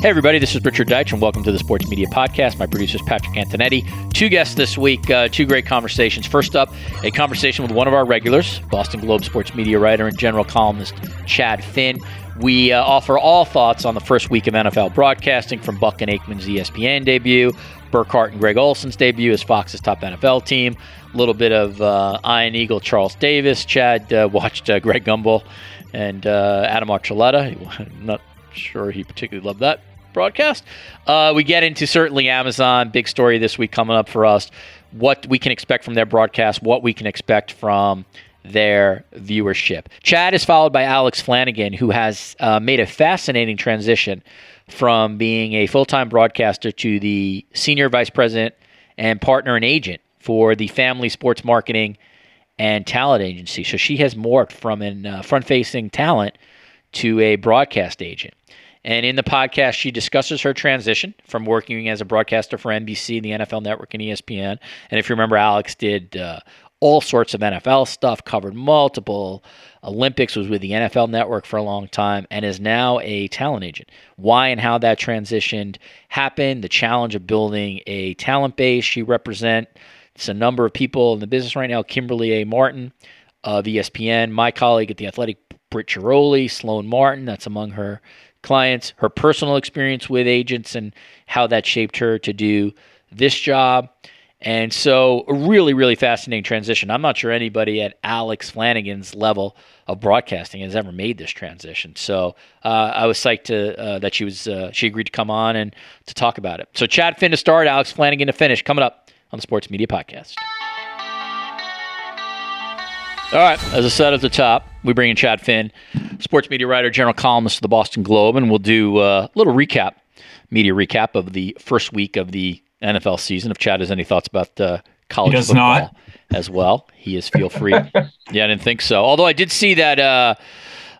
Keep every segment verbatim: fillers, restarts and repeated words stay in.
Hey everybody, this is Richard Deitch and welcome to the Sports Media Podcast. My producer is Patrick Antonetti. Two guests this week, uh, two great conversations. First up, a conversation with one of our regulars, Boston Globe sports media writer and general columnist Chad Finn. We uh, offer all thoughts on the first week of N F L broadcasting, from Buck and Aikman's E S P N debut, Burkhardt and Greg Olson's debut as Fox's top N F L team, a little bit of uh, Ian Eagle, Charles Davis. Chad uh, watched uh, Greg Gumbel and uh, Adam Archuleta. Not sure he particularly loved that broadcast. Uh, we get into certainly Amazon, big story this week coming up for us, what we can expect from their broadcast, what we can expect from their viewership. Chad is followed by Alex Flanagan, who has uh, made a fascinating transition from being a full-time broadcaster to the senior vice president and partner and agent for the Family Sports Marketing and Talent Agency. So she has morphed from a uh, front-facing talent to a broadcast agent. And in the podcast, she discusses her transition from working as a broadcaster for N B C, the N F L Network, and E S P N. And if you remember, Alex did uh, all sorts of N F L stuff, covered multiple Olympics, was with the N F L Network for a long time, and is now a talent agent. Why and how that transitioned happened, the challenge of building a talent base. She represents a number of people in the business right now. Kimberly A. Martin of E S P N, my colleague at the Athletic, Britt Ghiroli, Sloan Martin, that's among her clients, her personal experience with agents and how that shaped her to do this job. And so a really, really fascinating transition. I'm not sure anybody at Alex Flanagan's level of broadcasting has ever made this transition. So uh, I was psyched to, uh, that she was uh, she agreed to come on and to talk about it. So Chad Finn to start, Alex Flanagan to finish, coming up on the Sports Media Podcast. All right, as I said at the top, we bring in Chad Finn, sports media writer, general columnist of the Boston Globe, and we'll do a little recap, media recap of the first week of the N F L season. If Chad has any thoughts about uh, college he does football not. as well, he is feel free. Yeah, I didn't think so. Although I did see that uh,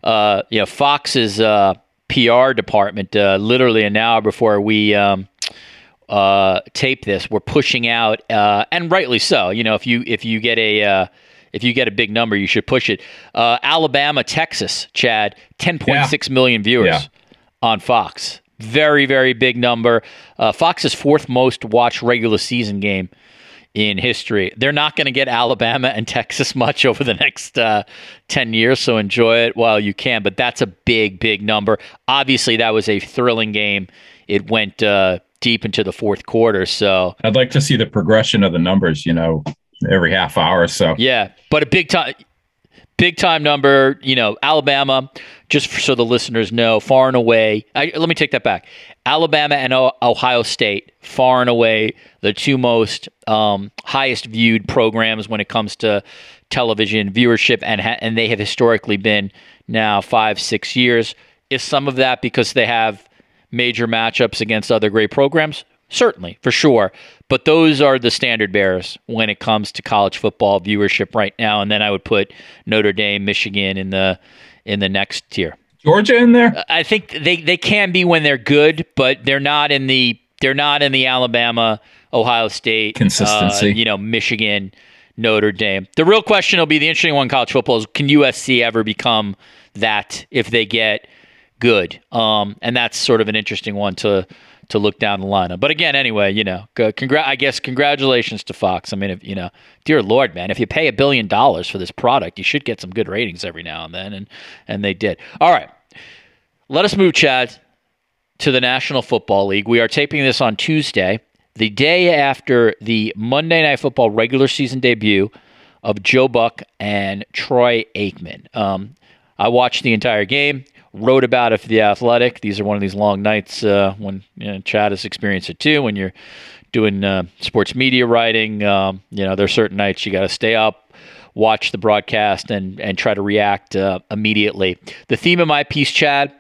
uh, you know, Fox's uh, P R department, uh, literally an hour before we um, uh, tape this, we're pushing out, uh, and rightly so. You know, if you if you get a uh, If you get a big number, you should push it. Uh, Alabama, Texas, Chad, ten point six yeah. million viewers yeah. on Fox. Very, very big number. Uh, Fox's fourth most watched regular season game in history. They're not going to get Alabama and Texas much over the next uh, ten years, so enjoy it while you can. But that's a big, big number. Obviously, that was a thrilling game. It went uh, deep into the fourth quarter. So I'd like to see the progression of the numbers, you know, every half hour or so. Yeah, but a big time big time number, you know, Alabama, just for, so the listeners know, far and away, I, let me take that back. Alabama and o- Ohio State, far and away, the two most um, highest viewed programs when it comes to television viewership, and ha- and they have historically been now five, six years. Is some of that because they have major matchups against other great programs? Certainly, for sure. But those are the standard bearers when it comes to college football viewership right now. And then I would put Notre Dame, Michigan in the in the next tier. Georgia in there? I think they, they can be when they're good, but they're not in the they're not in the Alabama, Ohio State consistency. Uh, you know, Michigan, Notre Dame. The real question will be the interesting one in college football is, can U S C ever become that if they get good? Um, and that's sort of an interesting one to. to look down the lineup. But again, anyway, you know, congr- I guess congratulations to Fox. I mean, if, you know, dear Lord, man, if you pay a billion dollars for this product, you should get some good ratings every now and then. And, and they did. All right. Let us move, Chad, to the National Football League. We are taping this on Tuesday, the day after the Monday Night Football regular season debut of Joe Buck and Troy Aikman. Um, I watched the entire game. Wrote about it for The Athletic. These are one of these long nights uh, when you know, Chad has experienced it too, when you're doing uh, sports media writing, um, you know, there are certain nights you got to stay up, watch the broadcast, and and try to react uh, immediately. The theme of my piece, Chad,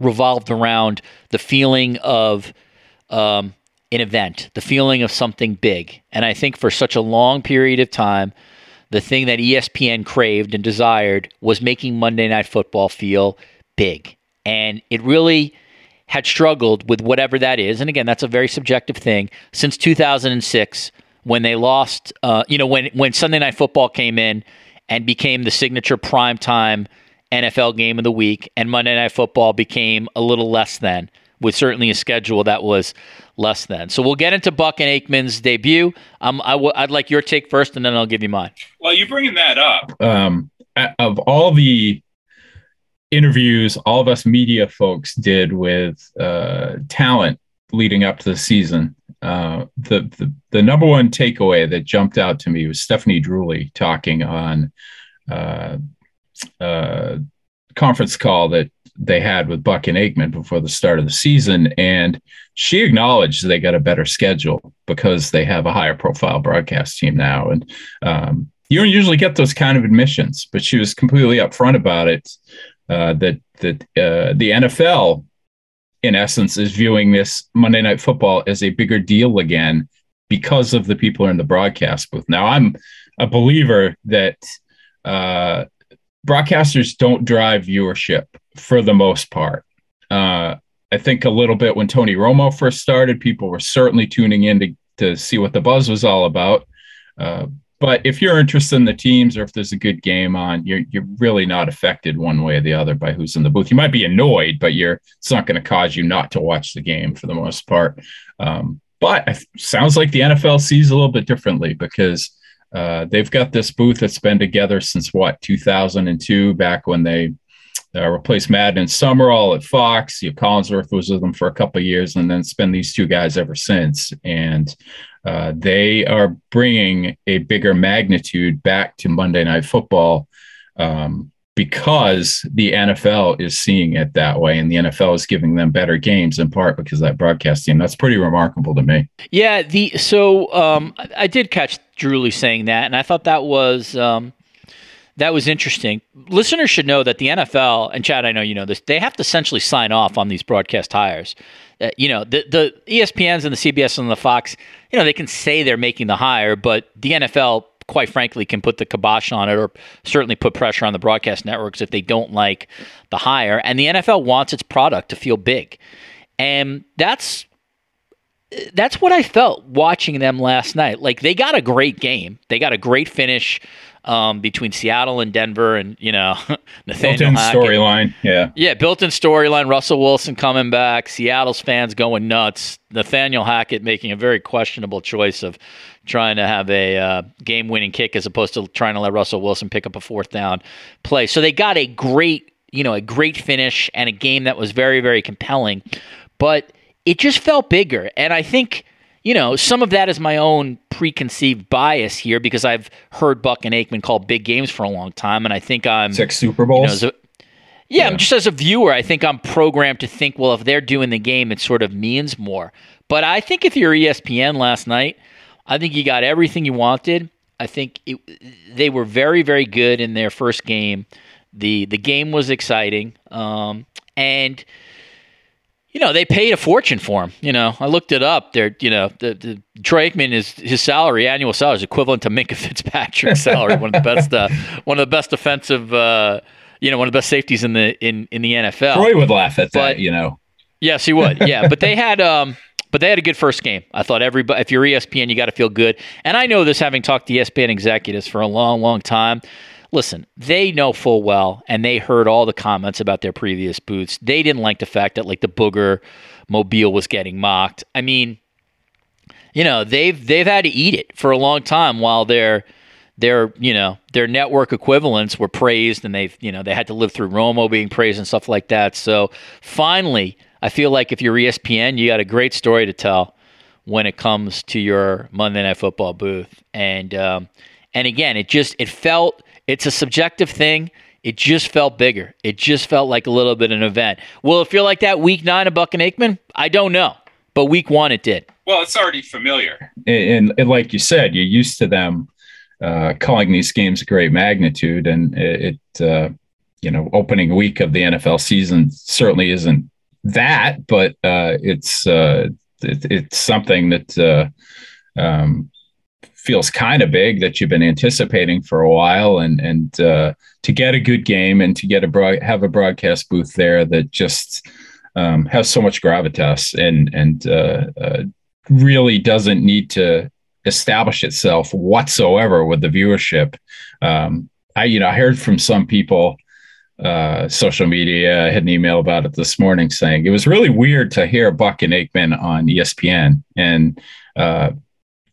revolved around the feeling of um, an event, the feeling of something big. And I think for such a long period of time, the thing that E S P N craved and desired was making Monday Night Football feel big. And it really had struggled with whatever that is. And again, that's a very subjective thing. Since two thousand six, when they lost, uh, you know, when, when Sunday Night Football came in and became the signature primetime N F L game of the week, and Monday Night Football became a little less than, with certainly a schedule that was less than. So we'll get into Buck and Aikman's debut. Um, I w- I'd like your take first, and then I'll give you mine. Well, you're bringing that up. Um, of all the interviews all of us media folks did with uh, talent leading up to the season, Uh, the, the the number one takeaway that jumped out to me was Stephanie Drewley talking on uh, uh, conference call that they had with Buck and Aikman before the start of the season, and she acknowledged they got a better schedule because they have a higher profile broadcast team now, and um, you don't usually get those kind of admissions. But she was completely upfront about it uh, that that uh, the N F L, in essence, is viewing this Monday Night Football as a bigger deal again because of the people in the broadcast booth. Now, I'm a believer that uh, broadcasters don't drive viewership for the most part. Uh, I think a little bit when Tony Romo first started, people were certainly tuning in to, to see what the buzz was all about. Uh, but if you're interested in the teams or if there's a good game on, you're you're really not affected one way or the other by who's in the booth. You might be annoyed, but you're it's not going to cause you not to watch the game for the most part. Um, but it sounds like the N F L sees a little bit differently because uh, they've got this booth that's been together since, what, two thousand two, back when they uh, replaced Madden and Summerall at Fox. You know, Collinsworth was with them for a couple of years, and then it's been these two guys ever since. And Uh, they are bringing a bigger magnitude back to Monday Night Football um, because the N F L is seeing it that way, and the N F L is giving them better games in part because of that broadcast team. That's pretty remarkable to me. Yeah, the so um, I did catch Drewley saying that, and I thought that was um, that was interesting. Listeners should know that the N F L, and Chad, I know you know this, they have to essentially sign off on these broadcast hires. Uh, you know, the the E S P Ns and the C B S and the Fox, you know, they can say they're making the hire, but the N F L, quite frankly, can put the kibosh on it or certainly put pressure on the broadcast networks if they don't like the hire. And the N F L wants its product to feel big. And that's that's what I felt watching them last night. Like, they got a great game. They got a great finish Um, between Seattle and Denver, and you know, Nathaniel Hackett. Built-in storyline, yeah, yeah, built-in storyline. Russell Wilson coming back, Seattle's fans going nuts. Nathaniel Hackett making a very questionable choice of trying to have a uh, game-winning kick as opposed to trying to let Russell Wilson pick up a fourth down play. So they got a great, you know, a great finish and a game that was very, very compelling. But it just felt bigger, and I think, you know, some of that is my own preconceived bias here because I've heard Buck and Aikman call big games for a long time, and I think I'm six Super Bowls. You know, a, yeah, yeah, just as a viewer, I think I'm programmed to think, well, if they're doing the game, it sort of means more. But I think if you're E S P N last night, I think you got everything you wanted. I think it, they were very, very good in their first game. the The game was exciting, um, and. You know, they paid a fortune for him. You know, I looked it up. They're, you know, the, the Troy Aikman is his salary, annual salary, is equivalent to Minka Fitzpatrick's salary. One of the best, uh, one of the best offensive, uh, you know, one of the best safeties in the in, in the N F L. Troy would laugh at but, that, you know. Yes, he would. Yeah, but they had, um, but they had a good first game. I thought everybody, if you're E S P N, you got to feel good. And I know this, having talked to E S P N executives for a long, long time. Listen, they know full well, and they heard all the comments about their previous booths. They didn't like the fact that, like, the Booger Mobile was getting mocked. I mean, you know, they've they've had to eat it for a long time while their their you know their network equivalents were praised, and they've you know they had to live through Romo being praised and stuff like that. So finally, I feel like if you're E S P N, you got a great story to tell when it comes to your Monday Night Football booth. And um, and again, it just it felt. It's a subjective thing. It just felt bigger. It just felt like a little bit of an event. Will it feel like that week nine of Buck and Aikman? I don't know. but week one it did. Well, it's already familiar. And, and, and like you said, you're used to them uh, calling these games a great magnitude. And it, it uh, you know, opening week of the N F L season certainly isn't that, but uh, it's uh, it, it's something that uh, um, feels kind of big that you've been anticipating for a while. And, and uh, to get a good game and to get a broad, have a broadcast booth there that just um, has so much gravitas and, and, uh, uh really doesn't need to establish itself whatsoever with the viewership. Um, I, you know, I heard from some people, uh, social media, I had an email about it this morning saying it was really weird to hear Buck and Aikman on E S P N. And, uh,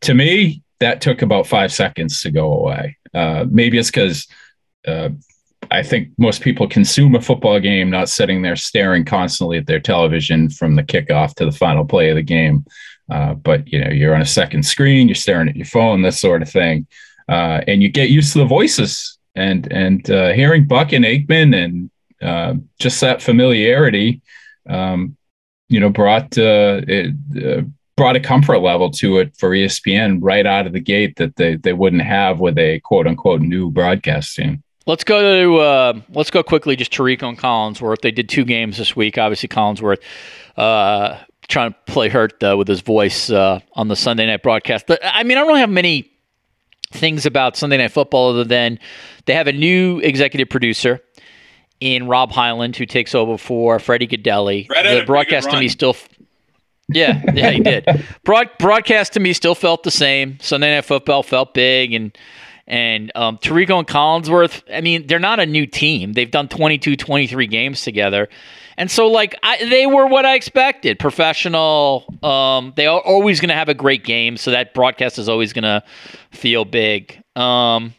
to me, that took about five seconds to go away. Uh, maybe it's because, uh, I think most people consume a football game, not sitting there staring constantly at their television from the kickoff to the final play of the game. Uh, but, you know, you're on a second screen, you're staring at your phone, that sort of thing. Uh, and you get used to the voices and and uh, hearing Buck and Aikman and uh, just that familiarity, um, you know, brought uh, it, uh, brought a comfort level to it for E S P N right out of the gate that they, they wouldn't have with a quote unquote new broadcast team. Let's go to uh, let's go quickly just Tariq on Collinsworth. They did two games this week. Obviously, Collinsworth uh, trying to play hurt uh, with his voice uh, on the Sunday night broadcast. But, I mean, I don't really have many things about Sunday Night Football other than they have a new executive producer in Rob Hyland who takes over for Freddie Gaudelli. The broadcast to me still. Yeah, yeah, he did. Broad- broadcast to me still felt the same. Sunday Night Football felt big and. And um, Tariq and Collinsworth, I mean, they're not a new team. They've done twenty-two, twenty-three games together. And so, like, I, they were what I expected. Professional. Um, they are always going to have a great game, so that broadcast is always going to feel big. Um,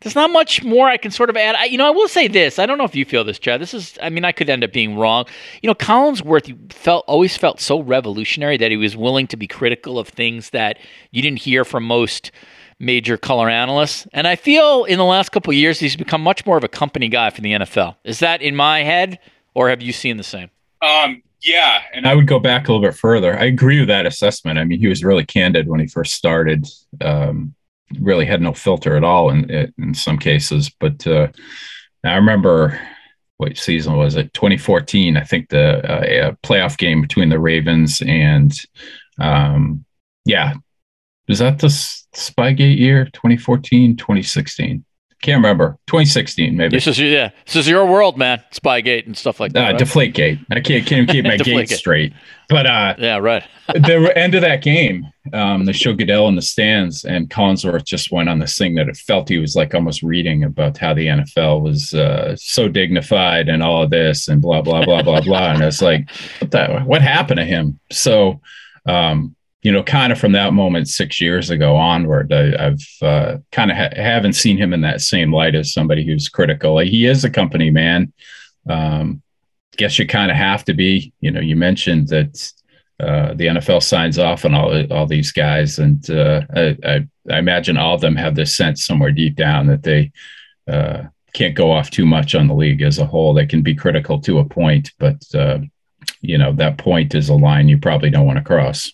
there's not much more I can sort of add. I, you know, I will say this. I don't know if you feel this, Chad. This is, I mean, I could end up being wrong. You know, Collinsworth felt always felt so revolutionary that he was willing to be critical of things that you didn't hear from most major color analysts. And I feel in the last couple of years, he's become much more of a company guy for the N F L. Is that in my head or have you seen the same? Um, yeah. And I would go back a little bit further. I agree with that assessment. I mean, he was really candid when he first started, um, really had no filter at all in, in some cases. But uh, I remember, what season was it? twenty fourteen, I think the uh, a playoff game between the Ravens and um, yeah, was that the Spygate year, twenty fourteen, twenty sixteen? Can't remember. twenty sixteen, maybe. This is, yeah. This is your world, man. Spygate and stuff like that. Uh, right? Deflategate. I can't, can't even keep my gate straight. But uh, yeah, right. The end of that game, um, they showed Goodell in the stands, and Collinsworth just went on this thing that it felt he was like almost reading about how the N F L was uh, so dignified and all of this and blah, blah, blah, blah, blah. And it's like, what, the, what happened to him? So, um, you know, kind of from that moment six years ago onward, I, I've uh, kind of ha- haven't seen him in that same light as somebody who's critical. He is a company man. Um, guess you kind of have to be. You know, you mentioned that uh, the N F L signs off on all all these guys, and uh, I, I, I imagine all of them have this sense somewhere deep down that they uh, can't go off too much on the league as a whole. They can be critical to a point, but uh, you know, that point is a line you probably don't want to cross.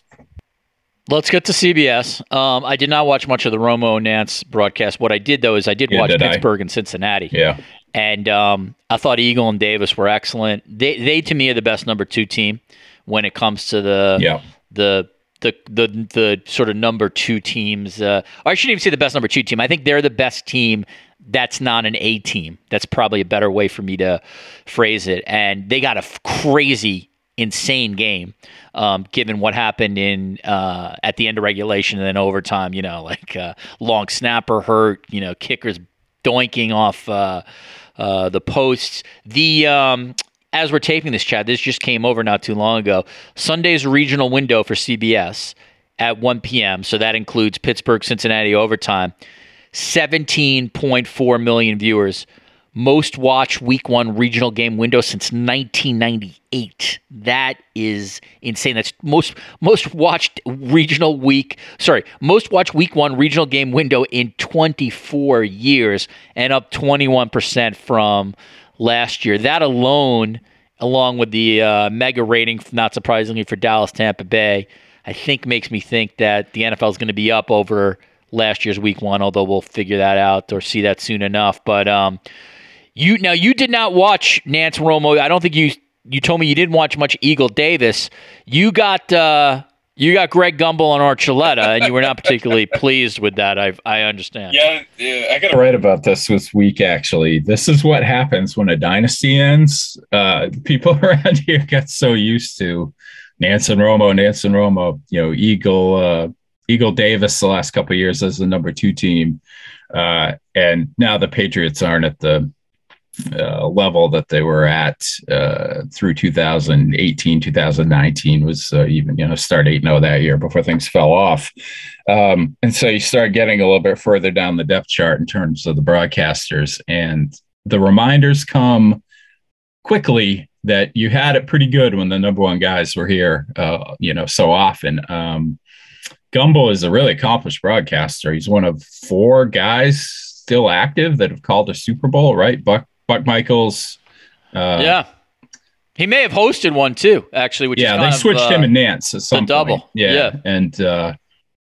Let's get to C B S. Um, I did not watch much of the Romo Nance broadcast. What I did, though, is I did yeah, watch did Pittsburgh I? and Cincinnati. Yeah. And um, I thought Eagle and Davis were excellent. They, they to me, are the best number two team when it comes to the yeah. the, the the the sort of number two teams. Uh, or I shouldn't even say the best number two team. I think they're the best team that's not an A team. That's probably a better way for me to phrase it. And they got a f- crazy insane game, um, given what happened in uh, at the end of regulation and then overtime. You know, like uh, long snapper hurt. You know, kickers doinking off uh, uh, the posts. The um, as we're taping this, Chad, this just came over not too long ago. Sunday's regional window for C B S at one p.m. So that includes Pittsburgh, Cincinnati overtime. seventeen point four million viewers. Most watched week one regional game window since nineteen ninety-eight. That is insane. That's most most watched regional week, sorry, most watched week one regional game window in twenty-four years and up twenty-one percent from last year. That alone along with the uh, mega rating, not surprisingly, for Dallas Tampa Bay, I think makes me think that the N F L is going to be up over last year's week one, although we'll figure that out or see that soon enough. But um, you now you did not watch Nance Romo. I don't think you you told me you didn't watch much Eagle Davis. You got uh, you got Greg Gumbel and Archuleta, and you were not particularly pleased with that. I I understand. Yeah, yeah, I got to write about this this week. Actually, this is what happens when a dynasty ends. Uh, people around here get so used to Nance and Romo, Nance and Romo, you know, Eagle, uh, Eagle Davis the last couple of years as the number two team. Uh, and now the Patriots aren't at the uh, level that they were at uh, through two thousand eighteen, two thousand nineteen was uh, even, you know, start eight and oh that year before things fell off. Um, and so you start getting a little bit further down the depth chart in terms of the broadcasters, and the reminders come quickly that you had it pretty good when the number one guys were here, uh, you know, so often. Um, Gumbel is a really accomplished broadcaster. He's one of four guys still active that have called a Super Bowl, right? Buck, Buck Michaels. Uh, yeah. He may have hosted one too, actually. Which yeah, is kind they of, switched uh, him and Nance at some point. Double. Yeah. yeah. And uh,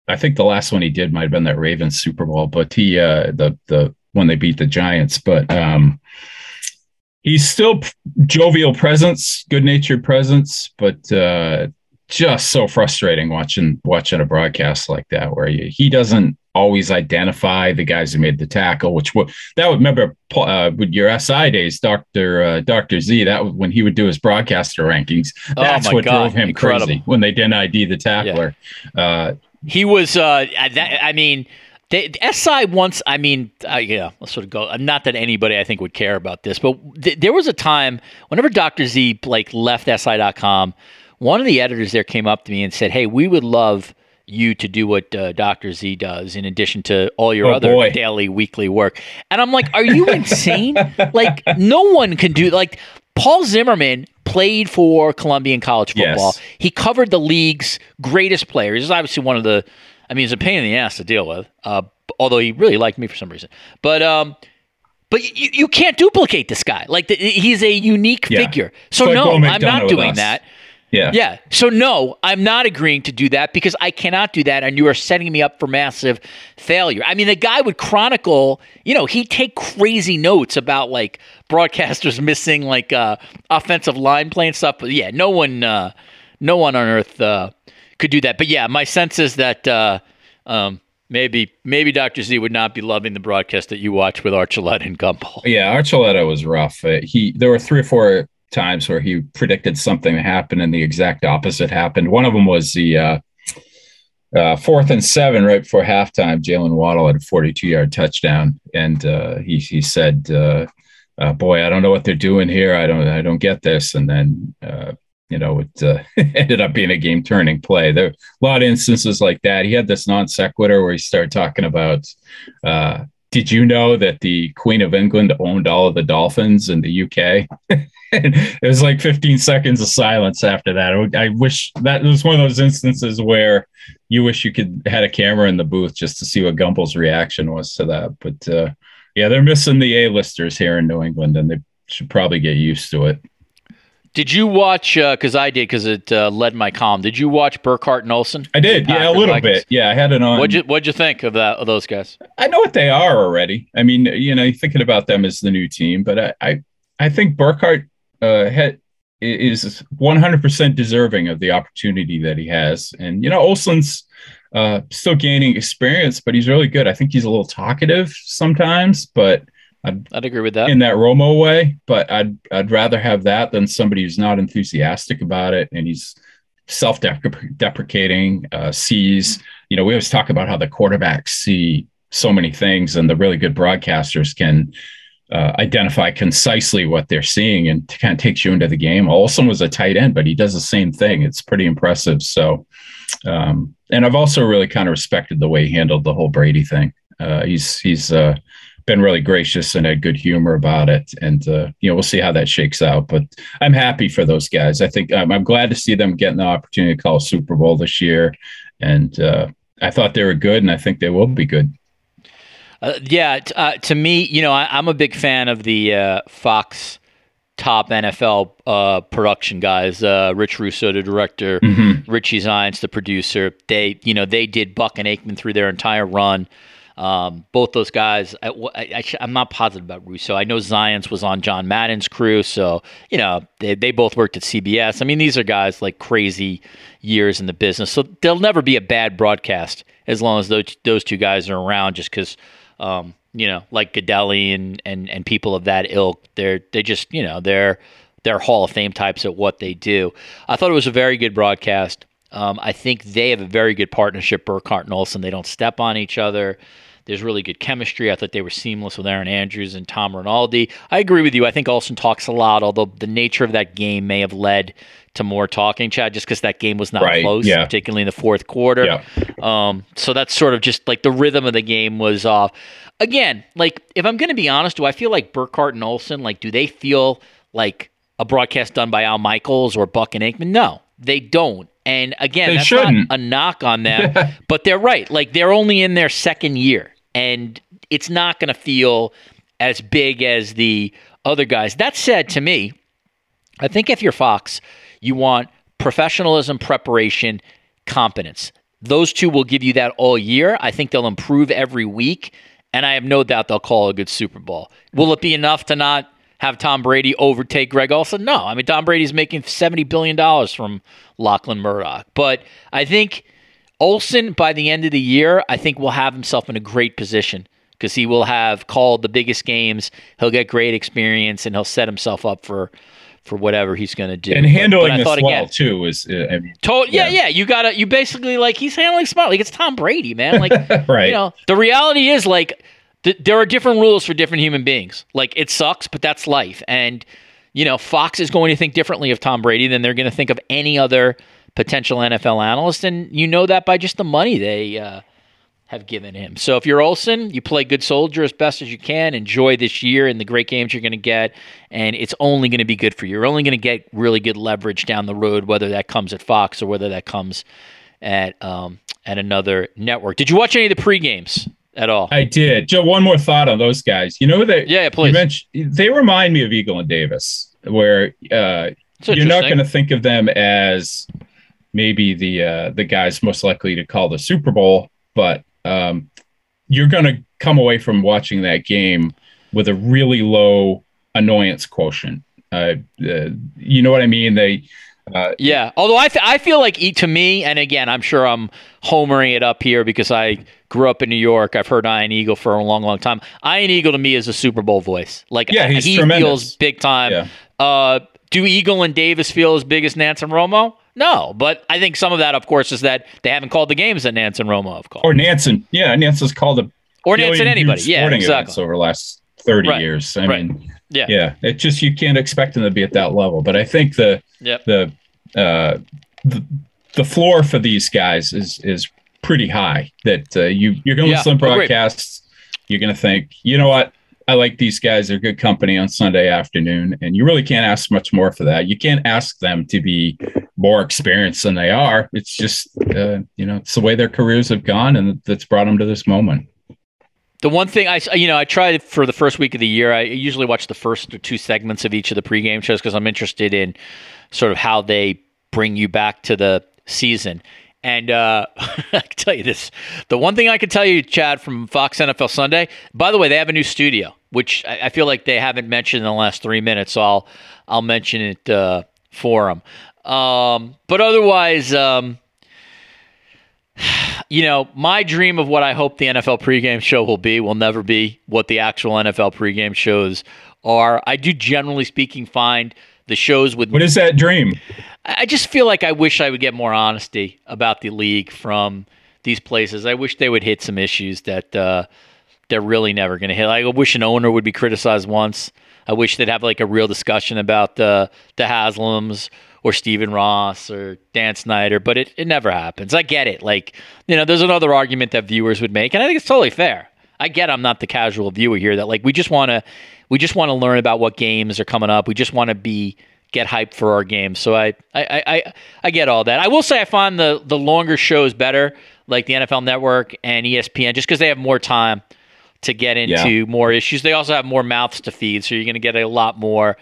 I think the last one he did might have been that Ravens Super Bowl, but he, uh, the, the when they beat the Giants. But, um, he's still jovial presence, good-natured presence, but uh, just so frustrating watching watching a broadcast like that where you, he doesn't always identify the guys who made the tackle. Which would, that would remember uh, with your S I days, Doctor uh, Doctor Z. That was when he would do his broadcaster rankings. That's oh my what God. drove him Incredible. crazy when they didn't I D the tackler. Yeah. Uh, he was. Uh, that, I mean. The S I once, I mean, uh, yeah, let's sort of go. Not that anybody I think would care about this, but th- there was a time whenever Doctor Z like left S I dot com, one of the editors there came up to me and said, "Hey, we would love you to do what uh, Doctor Z does in addition to all your oh, other boy. daily, weekly work." And I'm like, "Are you insane? Like, no one can do like." Paul Zimmerman played for Columbia in college football. Yes. He covered the league's greatest players. He's obviously one of the. I mean, it's a pain in the ass to deal with, uh, although he really liked me for some reason. But um, but you, you can't duplicate this guy. Like, the, he's a unique yeah. figure. So, so no, I'm not doing us. that. Yeah. Yeah. So, no, I'm not agreeing to do that because I cannot do that, and you are setting me up for massive failure. I mean, the guy would chronicle, you know, he'd take crazy notes about, like, broadcasters missing, like, uh, offensive line play and stuff. But, yeah, no one, uh, no one on earth uh, – could do that. But yeah, my sense is that uh, um, maybe maybe Doctor Z would not be loving the broadcast that you watch with Archuleta and Gumbel. Yeah, Archuleta was rough. Uh, he there were three or four times where he predicted something that happened and the exact opposite happened. One of them was the uh, uh, fourth and seven right before halftime. Jalen Waddle had a forty-two yard touchdown, and uh, he he said, uh, uh, "Boy, I don't know what they're doing here. I don't I don't get this." And then. Uh, You know, it uh, ended up being a game-turning play. There were a lot of instances like that. He had this non sequitur where he started talking about, uh, did you know that the Queen of England owned all of the dolphins in the U K? It was like fifteen seconds of silence after that. I, I wish that was one of those instances where you wish you could had a camera in the booth just to see what Gumbel's reaction was to that. But, uh, yeah, they're missing the A-listers here in New England, and they should probably get used to it. Did you watch, because uh, I did, because it uh, led my column, did you watch Burkhardt and Olson? I did, yeah, a little bit. Yeah, I had it on. What'd you, what'd you think of, that, of those guys? I know what they are already. I mean, you know, thinking about them as the new team, but I I, I think Burkhardt uh, had, is one hundred percent deserving of the opportunity that he has. And, you know, Olson's uh, still gaining experience, but he's really good. I think he's a little talkative sometimes, but... I'd, I'd agree with that in that Romo way, but I'd I'd rather have that than somebody who's not enthusiastic about it and he's self-deprecating. Uh, sees, you know, we always talk about how the quarterbacks see so many things, and the really good broadcasters can uh, identify concisely what they're seeing and kind of takes you into the game. Olson was a tight end, but he does the same thing. It's pretty impressive. So, um, and I've also really kind of respected the way he handled the whole Brady thing. Uh, he's he's. Uh, been really gracious and had good humor about it. And, uh, you know, we'll see how that shakes out, but I'm happy for those guys. I think um, I'm glad to see them getting the opportunity to call a Super Bowl this year. And uh, I thought they were good, and I think they will be good. Uh, yeah. T- uh, to me, you know, I, I'm a big fan of the uh, Fox top N F L uh, production guys, uh, Rich Russo, the director, mm-hmm. Richie Zients, the producer. They, you know, they did Buck and Aikman through their entire run. Um, both those guys, I, I, I'm not positive about Russo. I know Zients was on John Madden's crew, so, you know, they, they both worked at C B S. I mean, these are guys like crazy years in the business. So there'll never be a bad broadcast as long as those, those two guys are around, just because, um, you know, like Gaudelli and, and, and people of that ilk, they're, they just, you know, they're, they're Hall of Fame types at what they do. I thought it was a very good broadcast. Um, I think they have a very good partnership, Burkhardt and Olson. They don't step on each other. There's really good chemistry. I thought they were seamless with Aaron Andrews and Tom Rinaldi. I agree with you. I think Olson talks a lot, although the nature of that game may have led to more talking, Chad, just because that game was not right, close, yeah. particularly in the fourth quarter. Yeah. Um, so that's sort of just like the rhythm of the game was off. Again, like, if I'm going to be honest, do I feel like Burkhardt and Olson, like, do they feel like a broadcast done by Al Michaels or Buck and Aikman? No, they don't. And again, they that's shouldn't. Not a knock on them, but they're right. Like, they're only in their second year, and it's not going to feel as big as the other guys. That said, to me, I think if you're Fox, you want professionalism, preparation, competence. Those two will give you that all year. I think they'll improve every week, and I have no doubt they'll call a good Super Bowl. Will it be enough to not have Tom Brady overtake Greg Olson? No. I mean, Tom Brady's making seventy billion dollars from Lachlan Murdoch. But I think Olson, by the end of the year, I think will have himself in a great position because he will have called the biggest games. He'll get great experience, and he'll set himself up for for whatever he's going to do. And handling this well, too, is... Uh, I mean, to- yeah, yeah, yeah. You gotta, you basically, like, he's handling smart. Like, it's Tom Brady, man. Like, right. You know, the reality is, like... There are different rules for different human beings. Like, it sucks, but that's life. And, you know, Fox is going to think differently of Tom Brady than they're going to think of any other potential N F L analyst. And you know that by just the money they uh, have given him. So if you're Olson, you play good soldier as best as you can. Enjoy this year and the great games you're going to get. And it's only going to be good for you. You're only going to get really good leverage down the road, whether that comes at Fox or whether that comes at um, at another network. Did you watch any of the pre-games at all? I did. Joe, one more thought on those guys. You know, they, yeah, please. You mentioned, they remind me of Eagle and Davis, where uh, you're not going to think of them as maybe the uh, the guys most likely to call the Super Bowl, but um, you're going to come away from watching that game with a really low annoyance quotient. Uh, uh, you know what I mean? They... Uh, yeah, although I th- I feel like, to me, and again, I'm sure I'm homering it up here because I grew up in New York. I've heard Ian Eagle for a long, long time. Ian Eagle, to me, is a Super Bowl voice. Like, yeah, he's he tremendous. Feels big time. Yeah. Uh, do Eagle and Davis feel as big as Nance and Romo? No, but I think some of that, of course, is that they haven't called the games that Nance and Romo have called. Or Nance and, yeah, Nance has called a or Nance and anybody. Yeah, exactly. Over the last thirty right. years. I right. mean, yeah, yeah. It just, you can't expect them to be at that level. But I think the yep. the Uh, the, the floor for these guys is is pretty high. That uh, you you're going to listen to broadcasts, you're going to think, you know what, I like these guys. They're good company on Sunday afternoon, and you really can't ask much more for that. You can't ask them to be more experienced than they are. It's just uh, you know, it's the way their careers have gone, and that's brought them to this moment. The one thing I, you know, I tried for the first week of the year, I usually watch the first or two segments of each of the pregame shows because I'm interested in sort of how they bring you back to the season. And uh, I can tell you this. The one thing I can tell you, Chad, from Fox N F L Sunday, by the way, they have a new studio, which I, I feel like they haven't mentioned in the last three minutes. So I'll, I'll mention it uh, for them. Um, but otherwise... Um, You know, my dream of what I hope the N F L pregame show will be will never be what the actual N F L pregame shows are. I do, generally speaking, find the shows with... What is that dream? I just feel like I wish I would get more honesty about the league from these places. I wish they would hit some issues that uh, they're really never going to hit. I wish an owner would be criticized once. I wish they'd have like a real discussion about the, the Haslams or Stephen Ross or Dan Snyder, but it, it never happens. I get it. Like, you know, there's another argument that viewers would make, and I think it's totally fair. I get I'm not the casual viewer here, that like we just want to we just want to learn about what games are coming up. We just want to be get hyped for our games. So I I, I I get all that. I will say I find the the longer shows better, like the N F L Network and E S P N, just because they have more time to get into yeah. more issues. They also have more mouths to feed, so you're going to get a lot more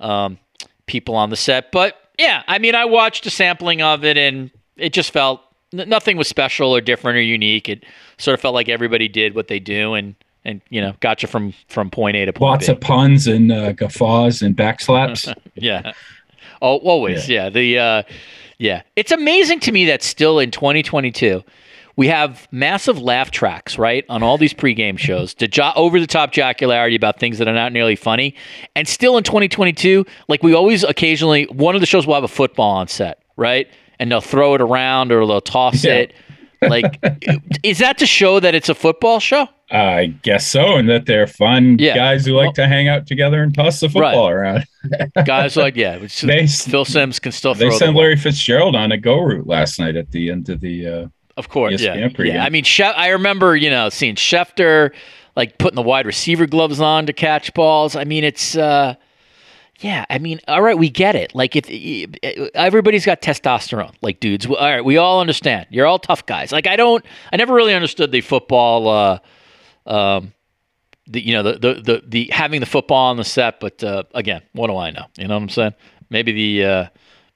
um, people on the set. But yeah, I mean, I watched a sampling of it and it just felt nothing was special or different or unique. It sort of felt like everybody did what they do and, and you know, got you from, from point A to point Lots B. Lots of puns and uh, guffaws and backslaps. Yeah. Oh, always. Yeah. yeah. The uh, yeah. It's amazing to me that still in twenty twenty-two, we have massive laugh tracks, right, on all these pregame shows, to jo- over-the-top jocularity about things that are not nearly funny. And still in twenty twenty-two, like we always occasionally, one of the shows will have a football on set, right? And they'll throw it around or they'll toss yeah. it. Like, is that to show that it's a football show? I guess so, and that they're fun yeah. guys who like well, to hang out together and toss the football right. around. Guys like, yeah, they, Phil Simms can still throw it. They sent Larry Fitzgerald on a go route last night at the end of the uh, Of course, yeah. yeah. I mean, I remember, you know, seeing Schefter, like, putting the wide receiver gloves on to catch balls. I mean, it's... Uh, Yeah, I mean, all right, we get it. Like, if everybody's got testosterone, like dudes. All right, we all understand. You're all tough guys. Like, I don't, I never really understood the football, uh, um, the you know, the the the, the having the football on the set. But uh, again, what do I know? You know what I'm saying? Maybe the uh,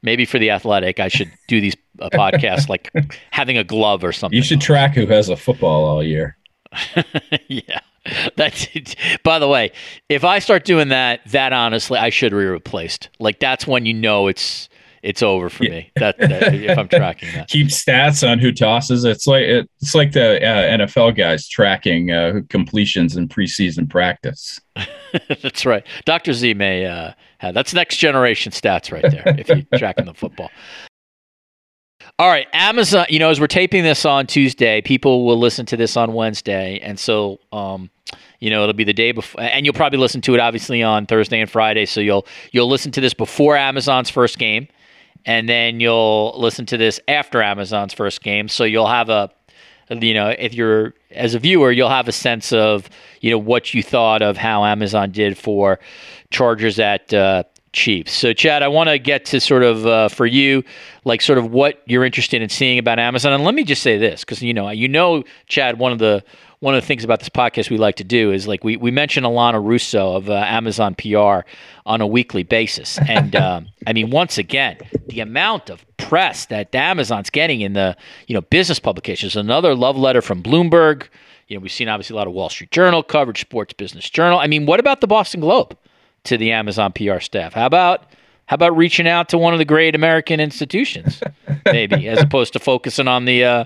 maybe for the Athletic, I should do these uh, podcasts like having a glove or something. You should else. track who has a football all year. Yeah. That's it. By the way, if I start doing that, that honestly, I should be replaced. Like, that's when you know it's it's over for yeah. me. That, that if I'm tracking that, keep stats on who tosses. It's like it's like the uh, N F L guys tracking uh, completions in preseason practice. That's right. Doctor Z may uh, have that's next generation stats right there. If you're tracking the football. All right, Amazon, you know, as we're taping this on Tuesday, people will listen to this on Wednesday. And so, um, you know, it'll be the day before, and you'll probably listen to it obviously on Thursday and Friday. So you'll you'll listen to this before Amazon's first game, and then you'll listen to this after Amazon's first game. So you'll have a, you know, if you're, as a viewer, you'll have a sense of, you know, what you thought of how Amazon did for Chargers at uh Chiefs. So, Chad, I want to get to sort of uh, for you, like sort of what you're interested in seeing about Amazon. And let me just say this, because you know, you know, Chad, one of the one of the things about this podcast we like to do is like we we mention Alana Russo of uh, Amazon P R on a weekly basis. And um, I mean, once again, the amount of press that Amazon's getting in the you know business publications, another love letter from Bloomberg. You know, we've seen obviously a lot of Wall Street Journal coverage, Sports Business Journal. I mean, what about the Boston Globe? To the Amazon P R staff, how about how about reaching out to one of the great American institutions, maybe, as opposed to focusing on the uh,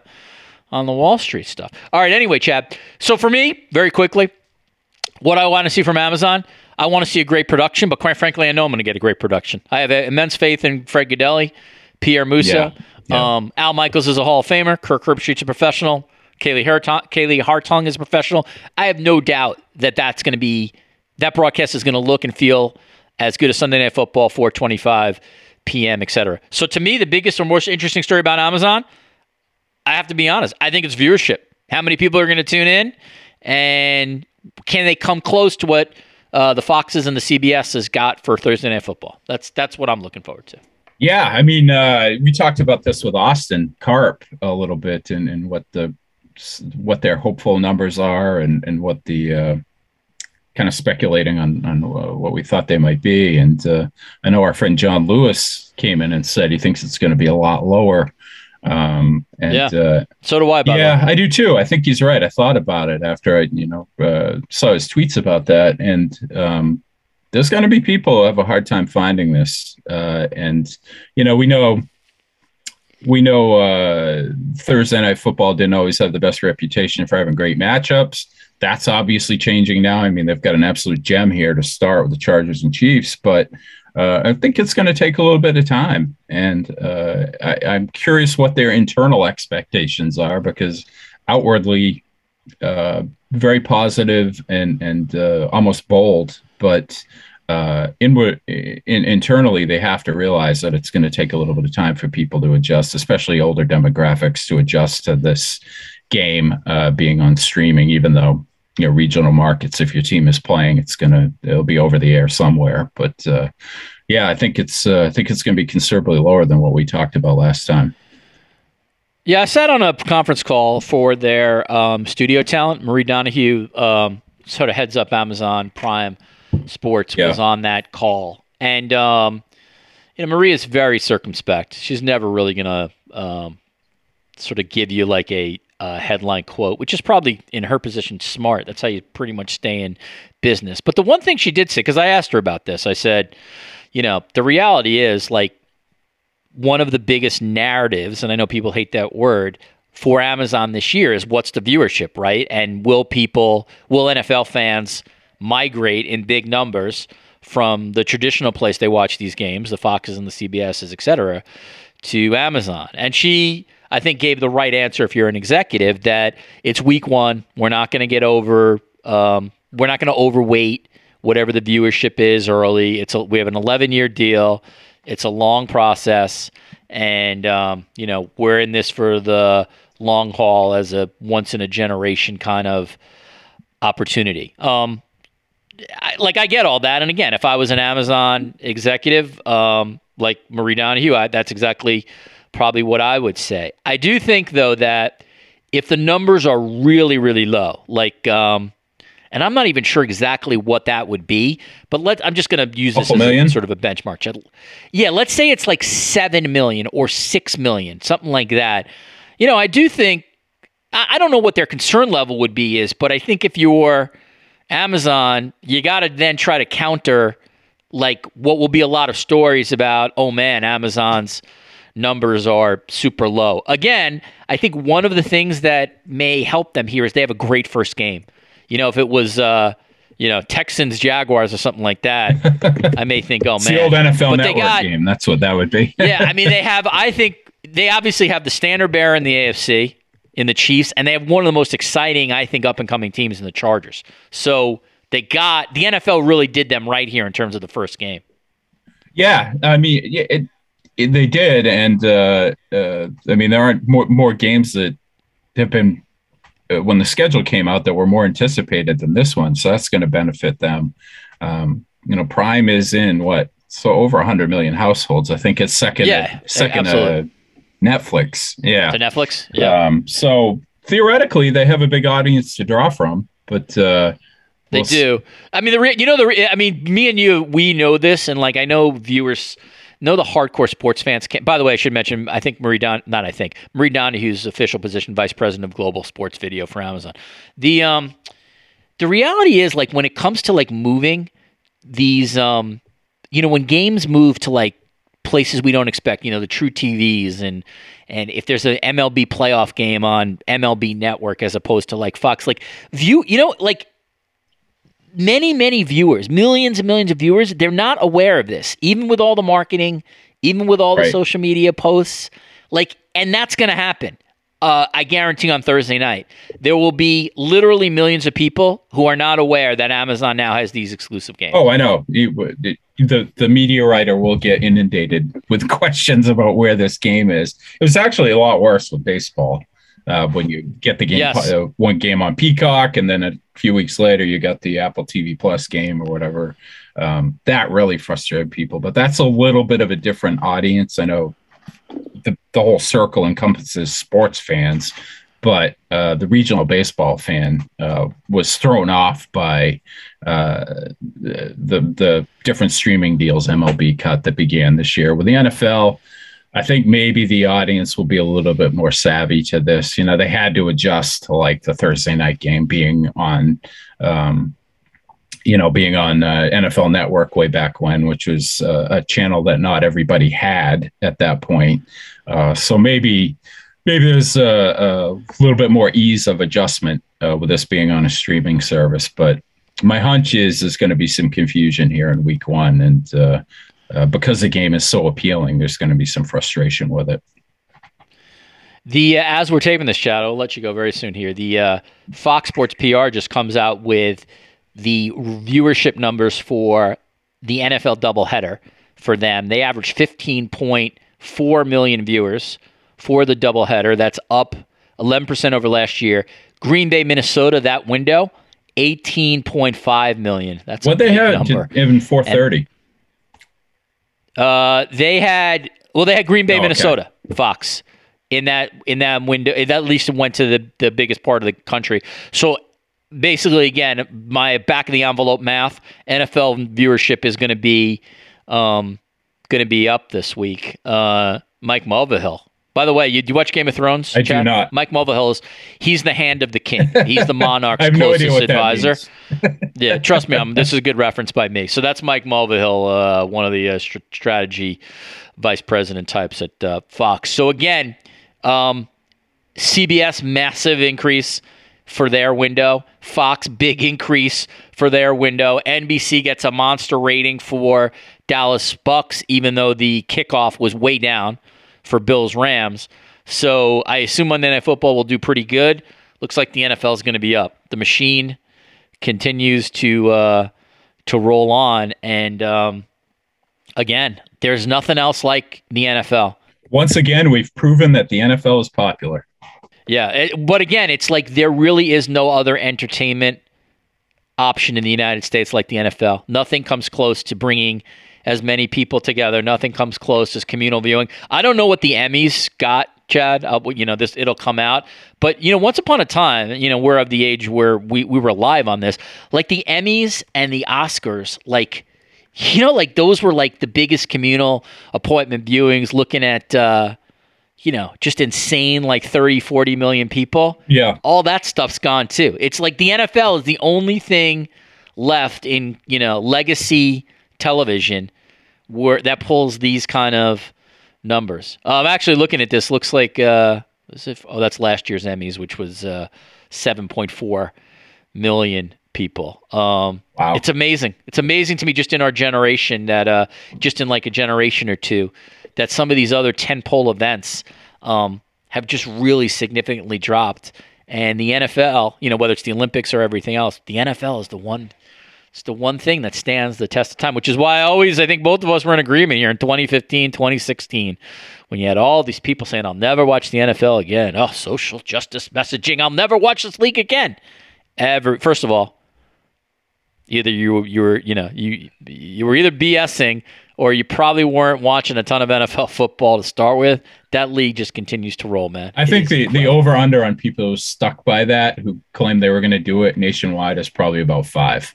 on the Wall Street stuff? All right. Anyway, Chad. So for me, very quickly, what I want to see from Amazon, I want to see a great production. But quite frankly, I know I'm going to get a great production. I have immense faith in Fred Gaudelli, Pierre Moussa, yeah, yeah. Um, Al Michaels is a Hall of Famer, Kirk Herbstreit's a professional, Kaylee Hartung, Kaylee Hartung is a professional. I have no doubt that that's going to be. That broadcast is going to look and feel as good as Sunday Night Football, four twenty-five p.m., et cetera. So to me, the biggest or most interesting story about Amazon, I have to be honest, I think it's viewership. How many people are going to tune in? And can they come close to what uh, the Foxes and the C B Ses got for Thursday Night Football? That's that's what I'm looking forward to. Yeah, I mean, uh, we talked about this with Austin Karp a little bit and, and what the what their hopeful numbers are and, and what the uh, – kind of speculating on, on uh, what we thought they might be. And uh, I know our friend John Lewis came in and said he thinks it's going to be a lot lower. Um, and yeah. uh, so do I. By yeah, I do too. I think he's right. I thought about it after I, you know, uh, saw his tweets about that. And um, there's going to be people who have a hard time finding this. Uh, and, you know, we know, we know uh, Thursday Night Football didn't always have the best reputation for having great matchups. That's obviously changing now. I mean, they've got an absolute gem here to start with the Chargers and Chiefs, but uh, I think it's going to take a little bit of time. And uh, I, I'm curious what their internal expectations are, because outwardly uh, very positive and, and uh, almost bold, but uh, inward, in, internally they have to realize that it's going to take a little bit of time for people to adjust, especially older demographics, to adjust to this game uh, being on streaming, even though, you know, regional markets, if your team is playing, it's going to, it'll be over the air somewhere. But uh, yeah, I think it's, uh, I think it's going to be considerably lower than what we talked about last time. Yeah. I sat on a conference call for their um, studio talent. Marie Donahue um, sort of heads up Amazon Prime Sports yeah. was on that call. And, um, you know, Maria's very circumspect. She's never really going to um, sort of give you like a, a headline quote, which is probably in her position smart. That's how you pretty much stay in business. But the one thing she did say, because I asked her about this, I said, you know, the reality is like one of the biggest narratives, and I know people hate that word, for Amazon this year is what's the viewership, right? And will people, will N F L fans migrate in big numbers from the traditional place they watch these games, the Foxes and the C B Ses, et cetera, to Amazon? And she, I think, gave the right answer if you're an executive, that it's week one. We're not going to get over, um, we're not going to overweight whatever the viewership is early. It's a, we have an eleven-year deal. It's a long process. And, um, you know, we're in this for the long haul as a once-in-a-generation kind of opportunity. Um, I, like, I get all that. And, again, if I was an Amazon executive um, like Marie Donohue, I, that's exactly probably what I would say. I do think, though, that if the numbers are really, really low, like um, – and I'm not even sure exactly what that would be, but let, I'm just going to use this as a, sort of a benchmark. Yeah, let's say it's like seven million or six million, something like that. You know, I do think – I don't know what their concern level would be is, but I think if you're Amazon, you got to then try to counter like what will be a lot of stories about, oh, man, Amazon's numbers are super low. Again, I think one of the things that may help them here is they have a great first game. You know, if it was uh, you know, Texans, Jaguars or something like that, I may think, oh, it's man. It's the old N F L but Network got, game. That's what that would be. Yeah, I mean, they have – I think – they obviously have the standard bearer in the A F C, in the Chiefs, and they have one of the most exciting, I think, up-and-coming teams in the Chargers. So they got – the N F L really did them right here in terms of the first game. Yeah, I mean, it, it, they did. And, uh, uh, I mean, there aren't more, more games that have been uh, – when the schedule came out that were more anticipated than this one. So that's going to benefit them. Um, you know, Prime is in, what, so over one hundred million households. I think it's second yeah, – second. Uh, Netflix, yeah. To Netflix, yeah. Um, so theoretically, they have a big audience to draw from, but uh, we'll they do. I mean, the re- you know the re- I mean, me and you, we know this, and like I know viewers know the hardcore sports fans. Can- By the way, I should mention. I think Marie Don, not I think Marie Donohue's official position, vice president of global sports video for Amazon. The um, the reality is, like when it comes to like moving these, um, you know, when games move to like places we don't expect, you know, the true T Vs and and if there's an M L B playoff game on M L B Network as opposed to like Fox, like view, you know, like many, many viewers, millions and millions of viewers, they're not aware of this, even with all the marketing, even with all right. the social media posts, like, and that's going to happen. Uh, I guarantee on Thursday night, there will be literally millions of people who are not aware that Amazon now has these exclusive games. Oh, I know. It, it, the The media writer will get inundated with questions about where this game is. It was actually a lot worse with baseball uh, when you get the game, yes. uh, one game on Peacock, and then a few weeks later you got the Apple T V Plus game or whatever. Um, that really frustrated people, but that's a little bit of a different audience. I know. The, the whole circle encompasses sports fans, but uh, the regional baseball fan uh, was thrown off by uh, the, the different streaming deals M L B cut that began this year. With the N F L, I think maybe the audience will be a little bit more savvy to this. You know, they had to adjust to like the Thursday night game being on, um, you know, being on uh, N F L Network way back when, which was uh, a channel that not everybody had at that point. Uh, so maybe maybe there's a, a little bit more ease of adjustment uh, with this being on a streaming service. But my hunch is there's going to be some confusion here in week one. And uh, uh, because the game is so appealing, there's going to be some frustration with it. The uh, as we're taping this, Chad, I'll let you go very soon here. The uh, Fox Sports P R just comes out with the viewership numbers for the N F L doubleheader for them. They averaged fifteen point four million viewers for the doubleheader. That's up eleven percent over last year. Green Bay, Minnesota, that window, eighteen point five million. That's what they had number. Even four thirty. And, uh, they had well, they had Green Bay, oh, Minnesota, okay. Fox in that in that window. That at least went to the the biggest part of the country. So. Basically, again, my back-of-the-envelope math, N F L viewership is going to be um, going to be up this week. Uh, Mike Mulvihill. By the way, you, you watch Game of Thrones? I Chad? do not. Mike Mulvihill is, he's the hand of the king. He's the monarch's I have closest no idea what advisor. That means. Yeah, trust me, I'm, this is a good reference by me. So that's Mike Mulvihill, uh, one of the uh, st- strategy vice president types at uh, Fox. So again, um, C B S, massive increase for their window. Fox, big increase for their window. N B C gets a monster rating for Dallas Bucks, even though the kickoff was way down for Bills Rams. So I assume Monday Night Football will do pretty good. Looks like the N F L is going to be up. The machine continues to uh, to roll on. And um, again, there's nothing else like the N F L. Once again, we've proven that the N F L is popular. Yeah, it, but again, it's like there really is no other entertainment option in the United States like the N F L. Nothing comes close to bringing as many people together. Nothing comes close as communal viewing. I don't know what the Emmys got, Chad. I'll, you know, this it'll come out. But you know, once upon a time, you know, we're of the age where we, we were live on this. Like the Emmys and the Oscars, like you know, like those were like the biggest communal appointment viewings. Looking at uh, you know, just insane like thirty, forty million people. Yeah, all that stuff's gone too. It's like the N F L is the only thing left in you know legacy television where that pulls these kind of numbers. I'm um, actually looking at this. Looks like uh, if, oh, that's last year's Emmys, which was uh, seven point four million people. Um, wow, it's amazing. It's amazing to me, just in our generation, that uh, just in like a generation or two, that some of these other tentpole events um, have just really significantly dropped. And the N F L, you know, whether it's the Olympics or everything else, the N F L is the one. It's the one thing that stands the test of time, which is why I always, I think both of us were in agreement here in twenty fifteen, twenty sixteen, when you had all these people saying, I'll never watch the N F L again. Oh, social justice messaging. I'll never watch this league again. Ever. First of all, either you, you were, you know, you, you were either BSing or you probably weren't watching a ton of N F L football to start with. That league just continues to roll, man. I it think the, the over under on people who stuck by that, who claimed they were going to do it nationwide, is probably about five.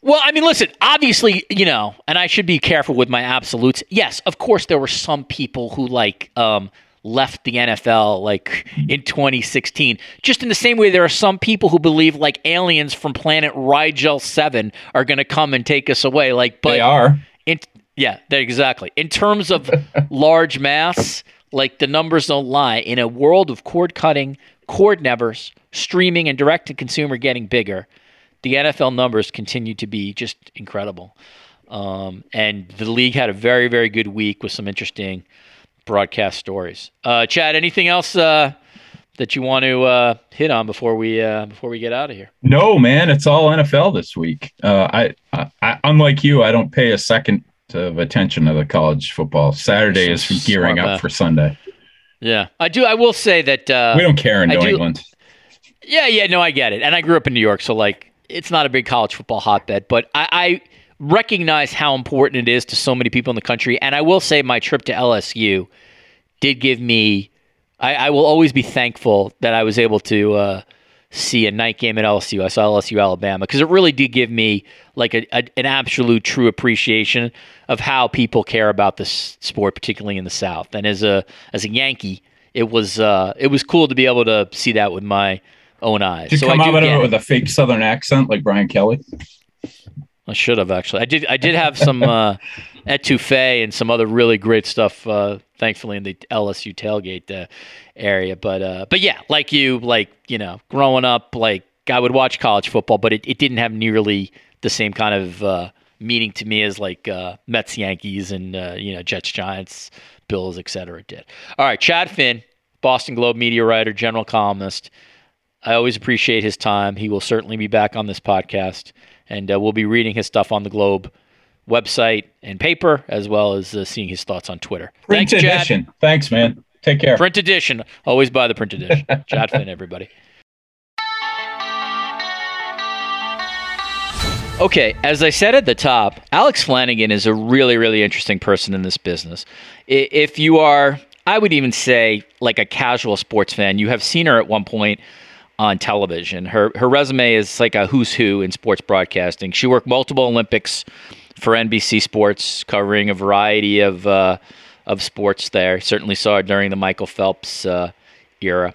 Well, I mean, listen, obviously, you know, and I should be careful with my absolutes. Yes, of course, there were some people who like um, left the N F L like in twenty sixteen, just in the same way there are some people who believe like aliens from planet Rigel seven are going to come and take us away. Like, but they are. In, yeah, exactly. In terms of large mass, like the numbers don't lie. In a world of cord cutting, cord nevers, streaming and direct to consumer getting bigger, the N F L numbers continue to be just incredible. Um, and the league had a very, very good week with some interesting broadcast stories. Uh, Chad, anything else uh, that you want to uh, hit on before we uh, before we get out of here? No, man, it's all N F L this week. Uh, I, I, I unlike you, I don't pay a second of attention to the college football. Saturday is for gearing up for Sunday. Yeah, I do. I will say that uh, we don't care in New England. Yeah, yeah, no, I get it. And I grew up in New York, so like, it's not a big college football hotbed, but I, I recognize how important it is to so many people in the country. And I will say my trip to L S U did give me I, I will always be thankful that I was able to uh, see a night game at L S U. I saw L S U Alabama because it really did give me like a, a, an absolute true appreciation of how people care about this sport, particularly in the South. And as a as a Yankee, it was uh, it was cool to be able to see that with my own eyes. Did you so come I out of it with a fake Southern accent like Brian Kelly? I should have actually. I did. I did have some uh, etouffee and some other really great stuff. Uh, thankfully, in the L S U tailgate uh, area. But uh, but yeah, like you, like you know, growing up, like I would watch college football, but it, it didn't have nearly the same kind of uh, meaning to me as like uh, Mets, Yankees, and uh, you know, Jets, Giants, Bills, et cetera. Did. All right, Chad Finn, Boston Globe media writer, general columnist. I always appreciate his time. He will certainly be back on this podcast, and uh, we'll be reading his stuff on the Globe website and paper, as well as uh, seeing his thoughts on Twitter. Print Thanks, edition. Chad. Thanks, man. Take care. Print edition. Always buy the print edition. Chad Finn, everybody. Okay, as I said at the top, Alex Flanagan is a really, really interesting person in this business. If you are, I would even say, like a casual sports fan, you have seen her at one point on television. Her her resume is like a who's who in sports broadcasting. She worked multiple Olympics for N B C Sports, covering a variety of uh, of sports there. Certainly saw it during the Michael Phelps uh, era.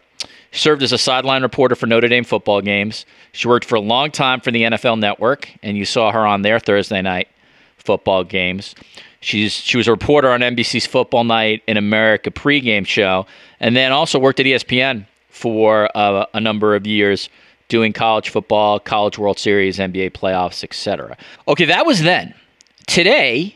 Served as a sideline reporter for Notre Dame football games. She worked for a long time for the N F L Network, and you saw her on their Thursday night football games. She's She was a reporter on N B C's Football Night in America pregame show, and then also worked at E S P N for uh, a number of years, doing college football, college World Series, N B A playoffs, et cetera. Okay, that was then. Today,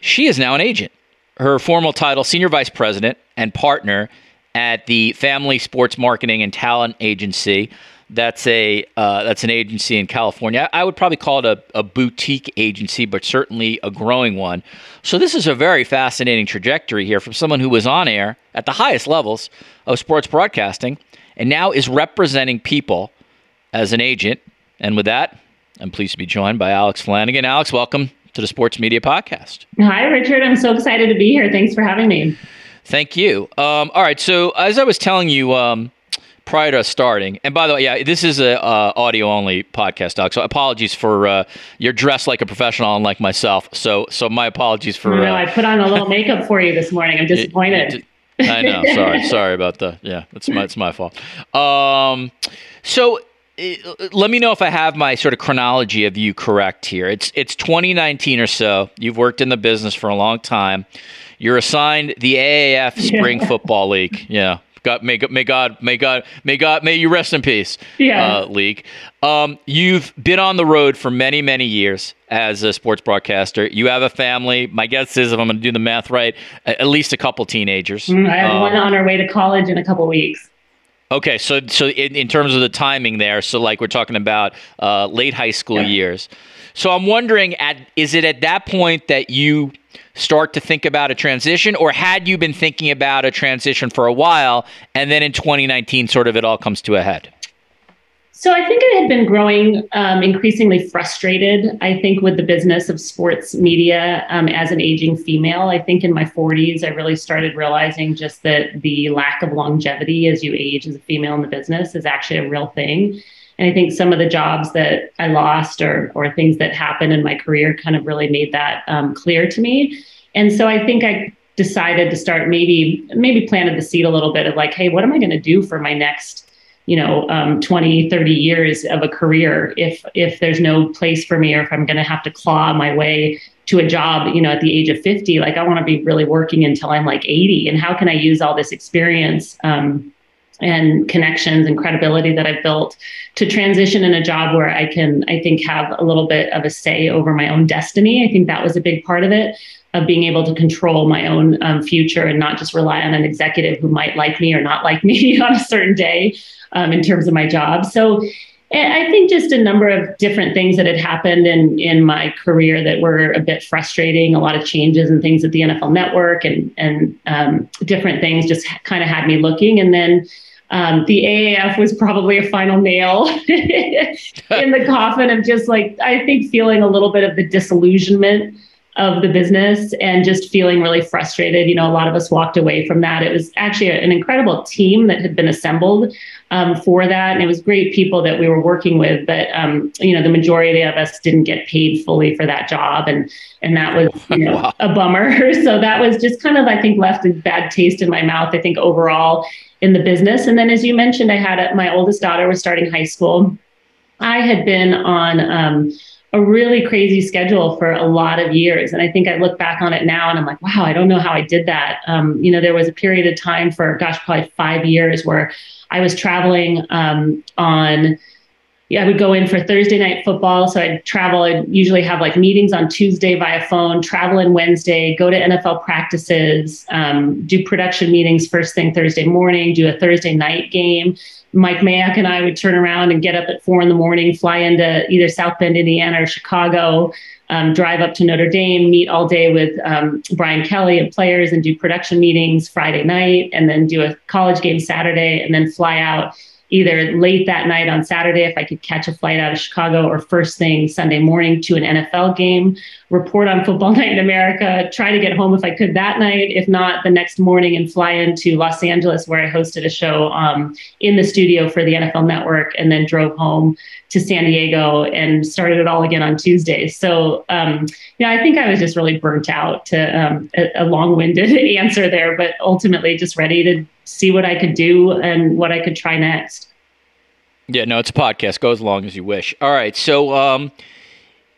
she is now an agent. Her formal title, Senior Vice President and Partner at the Family Sports Marketing and Talent Agency. That's a uh, that's an agency in California. I would probably call it a, a boutique agency, but certainly a growing one. So this is a very fascinating trajectory here from someone who was on air at the highest levels of sports broadcasting and now is representing people as an agent. And with that, I'm pleased to be joined by Alex Flanagan. Alex, welcome to the Sports Media Podcast. Hi, Richard. I'm so excited to be here. Thanks for having me. Thank you. Um, all right. So as I was telling you um, prior to starting, and by the way, yeah, this is an uh, audio-only podcast, Doc, so apologies for uh, you're dressed like a professional and like myself. So so my apologies for... No, uh, I put on a little makeup for you this morning. I'm disappointed. It, it, I know. Sorry. Sorry about that. Yeah, it's my, it's my fault. Um, so let me know if I have my sort of chronology of you correct here. It's it's twenty nineteen or so. You've worked in the business for a long time. You're assigned the A A F Spring yeah. Football League. Yeah. God, may, may God, may God, may God, may you rest in peace. Yeah. Uh, league. Um, you've been on the road for many, many years as a sports broadcaster. You have a family. My guess is, if I'm going to do the math right, at least a couple teenagers. Mm, I have um, one on our way to college in a couple weeks. Okay, so so in, in terms of the timing there, so like we're talking about uh, late high school yeah. years. So I'm wondering, at is it at that point that you start to think about a transition, or had you been thinking about a transition for a while, and then in twenty nineteen, sort of it all comes to a head? So I think I had been growing um, increasingly frustrated, I think, with the business of sports media um, as an aging female. I think in my forties, I really started realizing just that the lack of longevity as you age as a female in the business is actually a real thing. And I think some of the jobs that I lost or or things that happened in my career kind of really made that um, clear to me. And so I think I decided to start maybe maybe planted the seed a little bit of like, hey, what am I going to do for my next you know, um, twenty, thirty years of a career, if, if there's no place for me, or if I'm going to have to claw my way to a job, you know, at the age of fifty, like I want to be really working until I'm like eighty, and how can I use all this experience, um, and connections and credibility that I've built to transition in a job where I can, I think, have a little bit of a say over my own destiny. I think that was a big part of it, of being able to control my own um, future and not just rely on an executive who might like me or not like me on a certain day um, in terms of my job. So I think just a number of different things that had happened in, in my career that were a bit frustrating, a lot of changes and things at the N F L Network and, and um, different things just kind of had me looking. And then Um, the A A F was probably a final nail in the coffin of just like, I think, feeling a little bit of the disillusionment of the business and just feeling really frustrated. You know, a lot of us walked away from that. It was actually a, an incredible team that had been assembled um, for that. And it was great people that we were working with. But, um, you know, the majority of us didn't get paid fully for that job. And and that was you know, wow. a bummer. So that was just kind of, I think, left a bad taste in my mouth, I think, overall in the business. And then, as you mentioned, I had a, my oldest daughter was starting high school. I had been on um, a really crazy schedule for a lot of years. And I think I look back on it now and I'm like, wow, I don't know how I did that. Um, you know, there was a period of time for, gosh, probably five years where I was traveling um, on Yeah, I would go in for Thursday night football. So I'd travel. I'd usually have like meetings on Tuesday via phone, travel in Wednesday, go to N F L practices, um, do production meetings first thing Thursday morning, do a Thursday night game. Mike Mayock and I would turn around and get up at four in the morning, fly into either South Bend, Indiana or Chicago, um, drive up to Notre Dame, meet all day with um, Brian Kelly and players and do production meetings Friday night, and then do a college game Saturday and then fly out either late that night on Saturday, if I could catch a flight out of Chicago, or first thing Sunday morning to an N F L game, report on Football Night in America, try to get home if I could that night, if not the next morning, and fly into Los Angeles, where I hosted a show um, in the studio for the N F L Network, and then drove home to San Diego and started it all again on Tuesday. So, um, yeah, I think I was just really burnt out to um, a, a long-winded answer there, but ultimately just ready to see what I could do and what I could try next. Yeah, no, it's a podcast. Go as long as you wish. All right. So, um,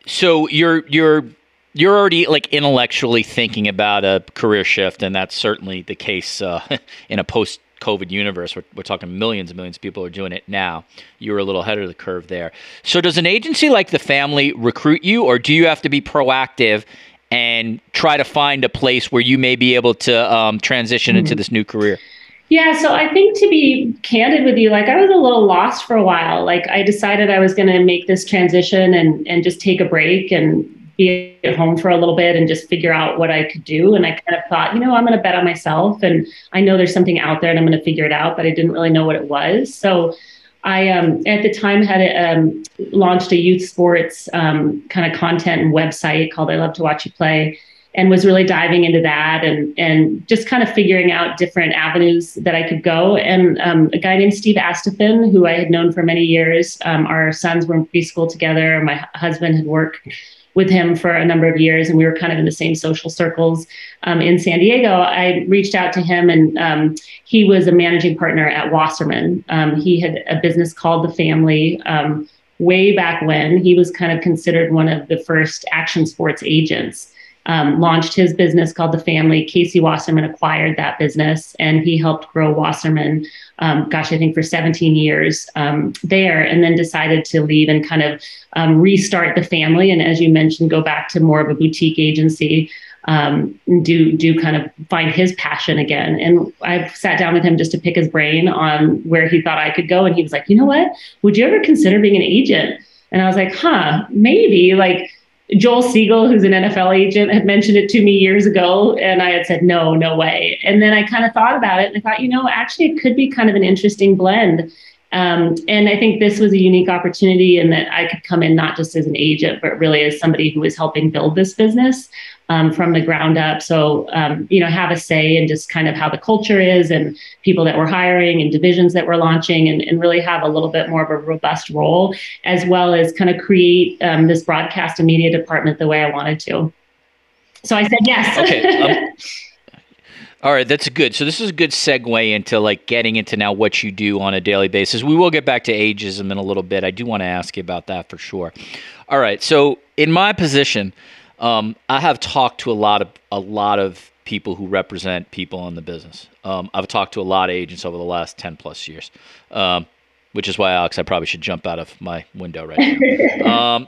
so you're, you're, you're already like intellectually thinking about a career shift, and that's certainly the case uh, in a post COVID universe. We're, we're talking millions and millions of people are doing it now. You were a little ahead of the curve there. So does an agency like the family recruit you, or do you have to be proactive and try to find a place where you may be able to um, transition mm-hmm. into this new career? Yeah, so I think, to be candid with you, like I was a little lost for a while. Like I decided I was going to make this transition and and just take a break and be at home for a little bit and just figure out what I could do. And I kind of thought, you know, I'm going to bet on myself, and I know there's something out there and I'm going to figure it out, but I didn't really know what it was. So I, um, at the time, had um, launched a youth sports um, kind of content and website called I Love to Watch You Play, and was really diving into that and and just kind of figuring out different avenues that I could go. And um, a guy named Steve Astafin, who I had known for many years, um, our sons were in preschool together. My husband had worked with him for a number of years, and we were kind of in the same social circles um, in San Diego. I reached out to him, and um, he was a managing partner at Wasserman. Um, he had a business called The Family, um, way back when. He was kind of considered one of the first action sports agents. Um, launched his business called The Family. Casey Wasserman acquired that business, and he helped grow Wasserman, um, gosh, I think for seventeen years um, there, and then decided to leave and kind of um, restart The Family. And as you mentioned, go back to more of a boutique agency, um, do, do kind of find his passion again. And I sat down with him just to pick his brain on where he thought I could go. And he was like, you know what, would you ever consider being an agent? And I was like, huh, maybe. Like, Joel Siegel, who's an N F L agent, had mentioned it to me years ago, and I had said, no, no way. And then I kind of thought about it, and I thought, you know, actually it could be kind of an interesting blend. Um, and I think this was a unique opportunity in that I could come in not just as an agent, but really as somebody who was helping build this business um, from the ground up. So, um, you know, have a say in just kind of how the culture is and people that we're hiring and divisions that we're launching, and, and really have a little bit more of a robust role, as well as kind of create um, this broadcast and media department the way I wanted to. So I said, yes. Okay. Um- All right, that's good. So this is a good segue into like getting into now what you do on a daily basis. We will get back to ageism in a little bit. I do want to ask you about that for sure. All right, so in my position, um, I have talked to a lot of a lot of people who represent people in the business. Um, I've talked to a lot of agents over the last ten plus years, um, which is why, Alex, I probably should jump out of my window right now. um,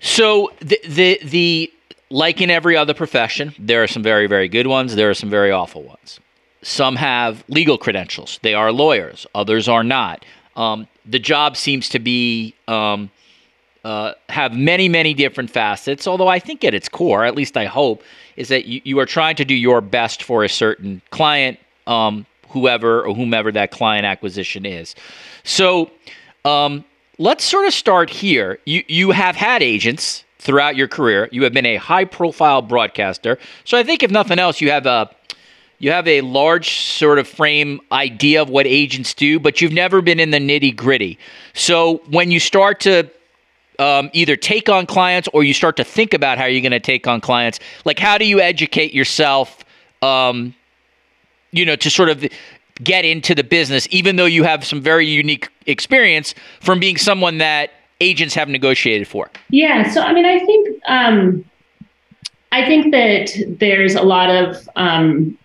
so the the the. Like in every other profession, there are some very, very good ones. There are some very awful ones. Some have legal credentials. They are lawyers. Others are not. Um, the job seems to be um, uh, have many, many different facets, although I think at its core, at least I hope, is that you, you are trying to do your best for a certain client, um, whoever or whomever that client acquisition is. So um, let's sort of start here. You you have had agents throughout your career. You have been a high-profile broadcaster. So I think if nothing else, you have a you have a large sort of frame idea of what agents do, but you've never been in the nitty-gritty. So when you start to um, either take on clients, or you start to think about how you're going to take on clients, like how do you educate yourself, um, you know, to sort of get into the business, even though you have some very unique experience from being someone that agents have negotiated for? Yeah. So, I mean, I think, um, I think that there's a lot of, um,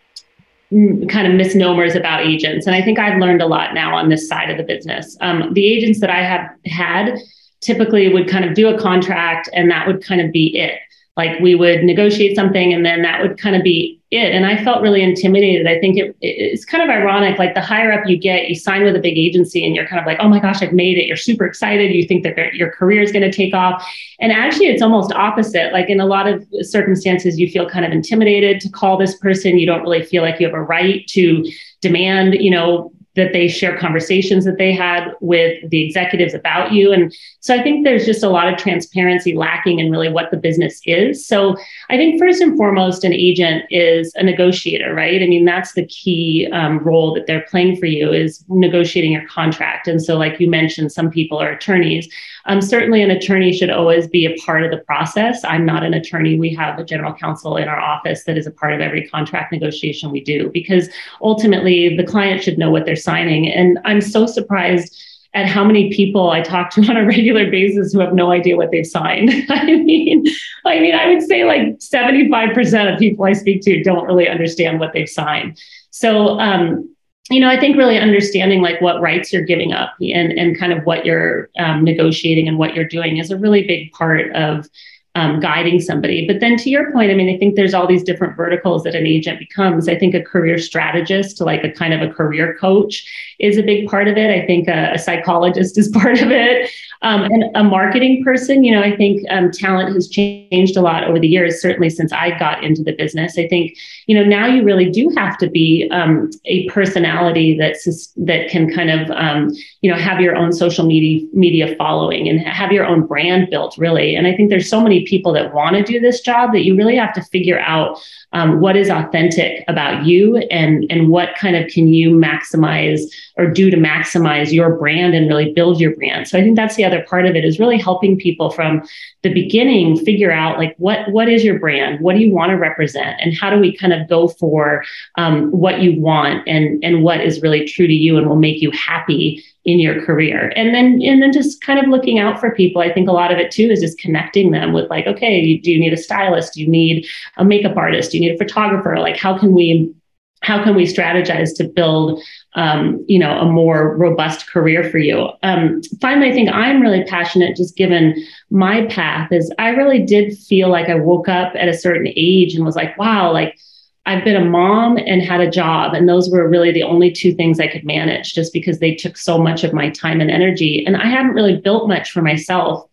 m- kind of misnomers about agents. And I think I've learned a lot now on this side of the business. Um, the agents that I have had typically would kind of do a contract, and that would kind of be it. Like we would negotiate something, and then that would kind of be it. And I felt really intimidated. I think it, it's kind of ironic. Like the higher up you get, you sign with a big agency and you're kind of like, oh my gosh, I've made it. You're super excited. You think that your career is going to take off. And actually it's almost opposite. Like in a lot of circumstances, you feel kind of intimidated to call this person. You don't really feel like you have a right to demand, you know, that they share conversations that they had with the executives about you. And so I think there's just a lot of transparency lacking in really what the business is. So I think first and foremost, an agent is a negotiator, right? I mean, that's the key um, role that they're playing for you, is negotiating your contract. And so like you mentioned, some people are attorneys. Um, certainly an attorney should always be a part of the process. I'm not an attorney. We have a general counsel in our office that is a part of every contract negotiation we do, because ultimately the client should know what they're signing. And I'm so surprised at how many people I talk to on a regular basis who have no idea what they've signed. I mean, I mean, I would say like seventy-five percent of people I speak to don't really understand what they've signed. So, um, you know, I think really understanding like what rights you're giving up and, and kind of what you're um, negotiating and what you're doing is a really big part of Um, guiding somebody. But then to your point, I mean, I think there's all these different verticals that an agent becomes. I think a career strategist, like a kind of a career coach, is a big part of it. I think a, a psychologist is part of it. Um, and a marketing person, you know, I think um, talent has changed a lot over the years, certainly since I got into the business. I think, you know, now you really do have to be um, a personality that's, that can kind of, um, you know, have your own social media, media following and have your own brand built, really. And I think there's so many people that want to do this job that you really have to figure out um, what is authentic about you and, and what kind of can you maximize or do to maximize your brand and really build your brand. So I think that's the other part of it, is really helping people from the beginning figure out like what what is your brand, what do you want to represent, and how do we kind of go for um, what you want and and what is really true to you and will make you happy in your career. And then, and then just kind of looking out for people. I think a lot of it too is just connecting them with like, okay, do you need a stylist? Do you need a makeup artist? Do you need a photographer? Like, how can we, how can we strategize to build, um, you know, a more robust career for you? Um, finally, I think I'm really passionate, just given my path, is I really did feel like I woke up at a certain age and was like, wow, like, I've been a mom and had a job, and those were really the only two things I could manage, just because they took so much of my time and energy. And I hadn't really built much for myself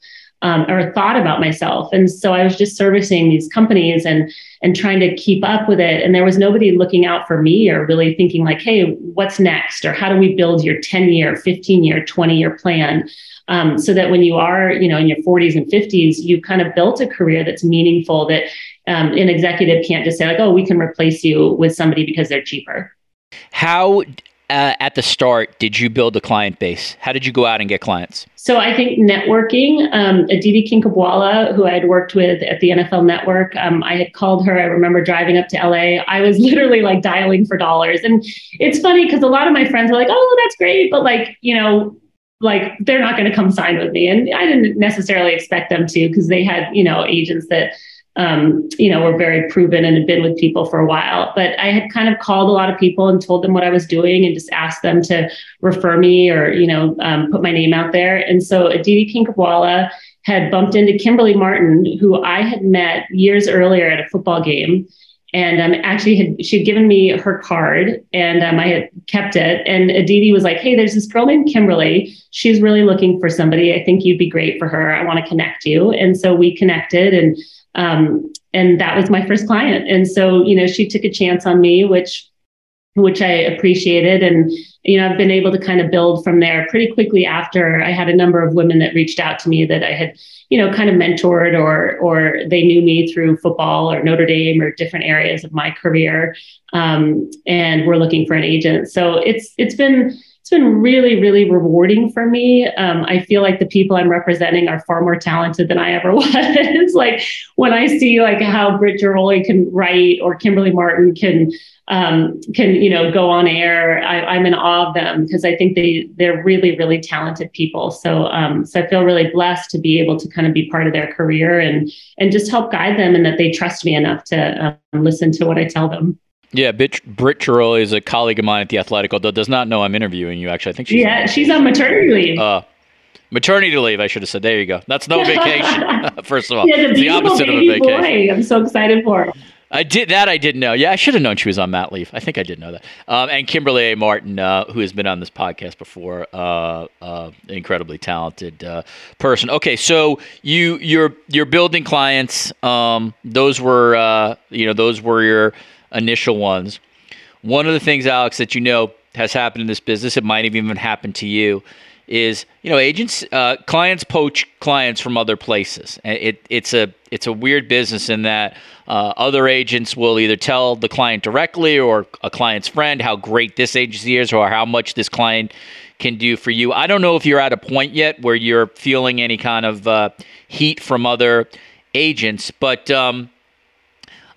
um, or thought about myself. And so I was just servicing these companies and and trying to keep up with it. And there was nobody looking out for me or really thinking like, hey, what's next? Or how do we build your ten-year, fifteen-year, twenty-year plan? Um, so that when you are, you know, in your forties and fifties, you kind of built a career that's meaningful, that um, an executive can't just say like, oh, we can replace you with somebody because they're cheaper. How, uh, at the start, did you build a client base? How did you go out and get clients? So I think networking, um, Aditi Kinkabwala, who I had worked with at the N F L Network, um, I had called her. I remember driving up to L A. I was literally like dialing for dollars. And it's funny because a lot of my friends were like, oh, that's great. But like, you know, like they're not going to come sign with me. And I didn't necessarily expect them to, because they had, you know, agents that, um, you know, were very proven and had been with people for a while. But I had kind of called a lot of people and told them what I was doing and just asked them to refer me or, you know, um, put my name out there. And so Aditi Kinkabwala had bumped into Kimberly Martin, who I had met years earlier at a football game. And um, actually had, she'd given me her card, and um, I had kept it. And Aditi was like, hey, there's this girl named Kimberly. She's really looking for somebody. I think you'd be great for her. I want to connect you. And so we connected, and um, and that was my first client. And so, you know, she took a chance on me, which which I appreciated. And, you know, I've been able to kind of build from there pretty quickly after. I had a number of women that reached out to me that I had, you know, kind of mentored, or, or they knew me through football or Notre Dame or different areas of my career. Um, and were looking for an agent. So it's, it's been, it's been really, really rewarding for me. Um, I feel like the people I'm representing are far more talented than I ever was. Like when I see like how Britt Ghiroli can write or Kimberly Martin can, um, can, you know, go on air, I, I'm in awe of them, because I think they, they're really, really talented people. So, um, so I feel really blessed to be able to kind of be part of their career and, and just help guide them, and that they trust me enough to um, listen to what I tell them. Yeah, Britt Ghiroli is a colleague of mine at The Athletic, although does not know I'm interviewing you, actually. I think she's Yeah, on she's on maternity leave. Uh, maternity leave, I should have said. There you go. That's no vacation, first of all. Yeah, the, it's the opposite of a vacation. Boy, I'm so excited for her. I did that. I didn't know. Yeah, I should have known she was on mat leave. I think I did know that. Um, and Kimberly A. Martin, uh, who has been on this podcast before, uh, uh, incredibly talented uh, person. Okay, so you you're you're building clients. Um, those were uh, you know those were your initial ones. One of the things, Alex, that you know has happened in this business, it might have even happened to you, is, you know, agents, uh, clients poach clients from other places. It, it's a it's a weird business in that uh, other agents will either tell the client directly or a client's friend how great this agency is or how much this client can do for you. I don't know if you're at a point yet where you're feeling any kind of uh, heat from other agents, but um,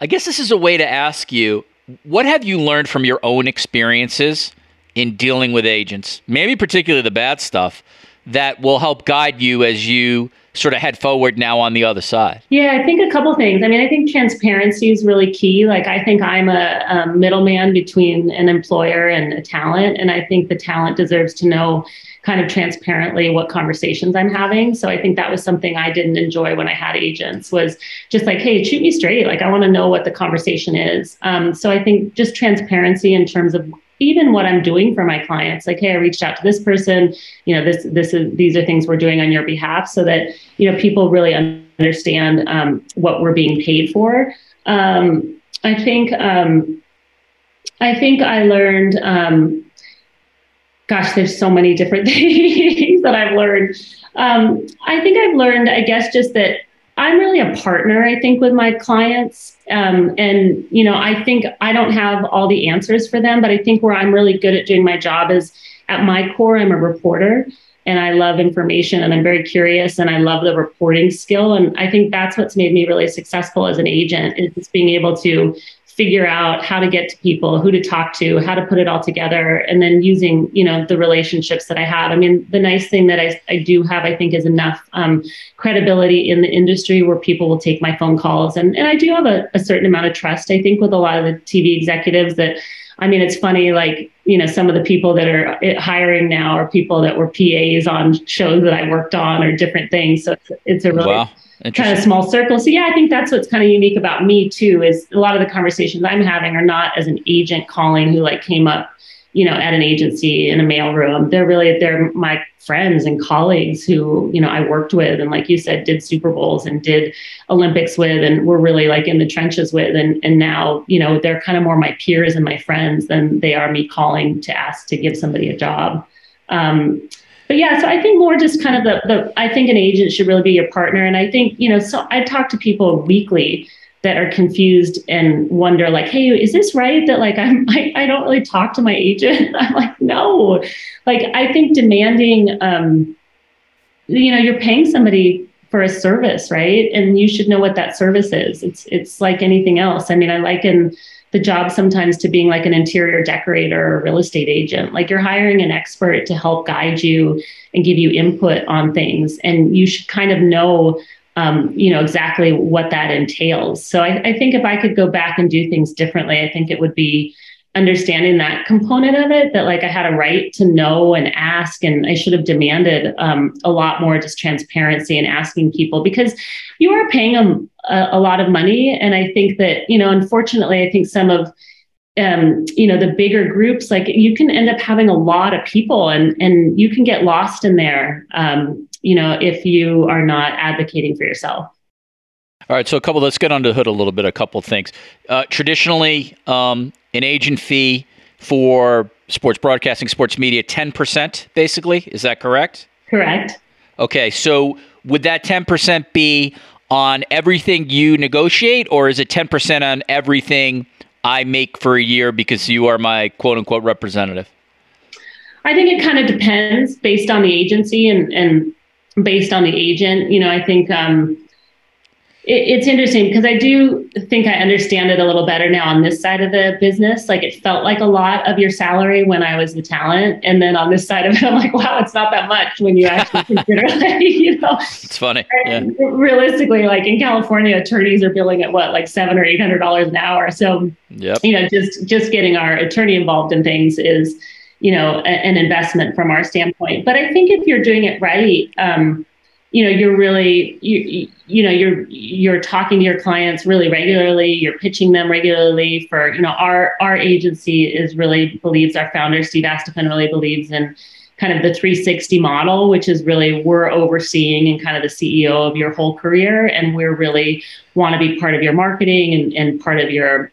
I guess this is a way to ask you, what have you learned from your own experiences in dealing with agents, maybe particularly the bad stuff, that will help guide you as you sort of head forward now on the other side? Yeah, I think a couple things. I mean, I think transparency is really key. Like, I think I'm a, a middleman between an employer and a talent, and I think the talent deserves to know kind of transparently what conversations I'm having. So I think that was something I didn't enjoy when I had agents, was just like, hey, shoot me straight. Like, I want to know what the conversation is. Um, so I think just transparency in terms of even what I'm doing for my clients, like, hey, I reached out to this person, you know, this, this is, these are things we're doing on your behalf, so that, you know, people really understand um, what we're being paid for. Um, I think, um, I think I learned, um, gosh, there's so many different things that I've learned. Um, I think I've learned, I guess, just that I'm really a partner, I think, with my clients. Um, and, you know, I think I don't have all the answers for them, but I think where I'm really good at doing my job is, at my core, I'm a reporter, and I love information, and I'm very curious, and I love the reporting skill. And I think that's what's made me really successful as an agent, is being able to figure out how to get to people, who to talk to, how to put it all together, and then using, you know, the relationships that I had. I mean, the nice thing that I, I do have, I think, is enough um, credibility in the industry where people will take my phone calls. And, and I do have a, a certain amount of trust, I think, with a lot of the T V executives that, I mean, it's funny, like, you know, some of the people that are hiring now are people that were P As on shows that I worked on or different things. So it's, it's a really... Wow. Kind of small circle. So yeah, I think that's what's kind of unique about me too, is a lot of the conversations I'm having are not as an agent calling who like came up, you know, at an agency in a mailroom. They're really, they're my friends and colleagues who, you know, I worked with, and like you said, did Super Bowls and did Olympics with, and were really like in the trenches with. And and now, you know, they're kind of more my peers and my friends than they are me calling to ask to give somebody a job. Um, But yeah, so I think more just kind of the, the, I think an agent should really be your partner. And I think, you know, so I talk to people weekly that are confused and wonder like, hey, is this right that like, I'm, I, I don't really talk to my agent? I'm like, no, like, I think demanding, um, you know, you're paying somebody for a service, right? And you should know what that service is. It's, it's like anything else. I mean, I liken the job sometimes to being like an interior decorator or a real estate agent. Like, you're hiring an expert to help guide you and give you input on things. And you should kind of know, um, you know, exactly what that entails. So I, I think if I could go back and do things differently, I think it would be understanding that component of it, that like I had a right to know and ask, and I should have demanded um, a lot more just transparency and asking people, because you are paying them a, a lot of money. And I think that, you know, unfortunately, I think some of, um, you know, the bigger groups, like you can end up having a lot of people and, and you can get lost in there, um, you know, if you are not advocating for yourself. All right. So a couple, let's get under the hood a little bit, a couple of things. Uh, traditionally, um, an agent fee for sports broadcasting, sports media, ten percent basically. Is that correct? Correct. Okay. So would that ten percent be on everything you negotiate, or is it ten percent on everything I make for a year because you are my quote unquote representative? I think it kind of depends based on the agency and, and based on the agent. You know, I think, um, it's interesting because I do think I understand it a little better now on this side of the business. Like, it felt like a lot of your salary when I was the talent. And then on this side of it, I'm like, wow, it's not that much when you actually consider it, you know. It's funny. Yeah. Realistically, like in California, attorneys are billing at what, like seven or eight hundred dollars an hour. So, yep. You know, just, just getting our attorney involved in things is, you know, a, an investment from our standpoint. But I think if you're doing it right, um, you know, you're really, you, you know, you're, you're talking to your clients really regularly. You're pitching them regularly for, you know, our, our agency is really believes, our founder, Steve Astafan, really believes in kind of the three sixty model, which is really we're overseeing and kind of the C E O of your whole career. And we're really want to be part of your marketing and, and part of your,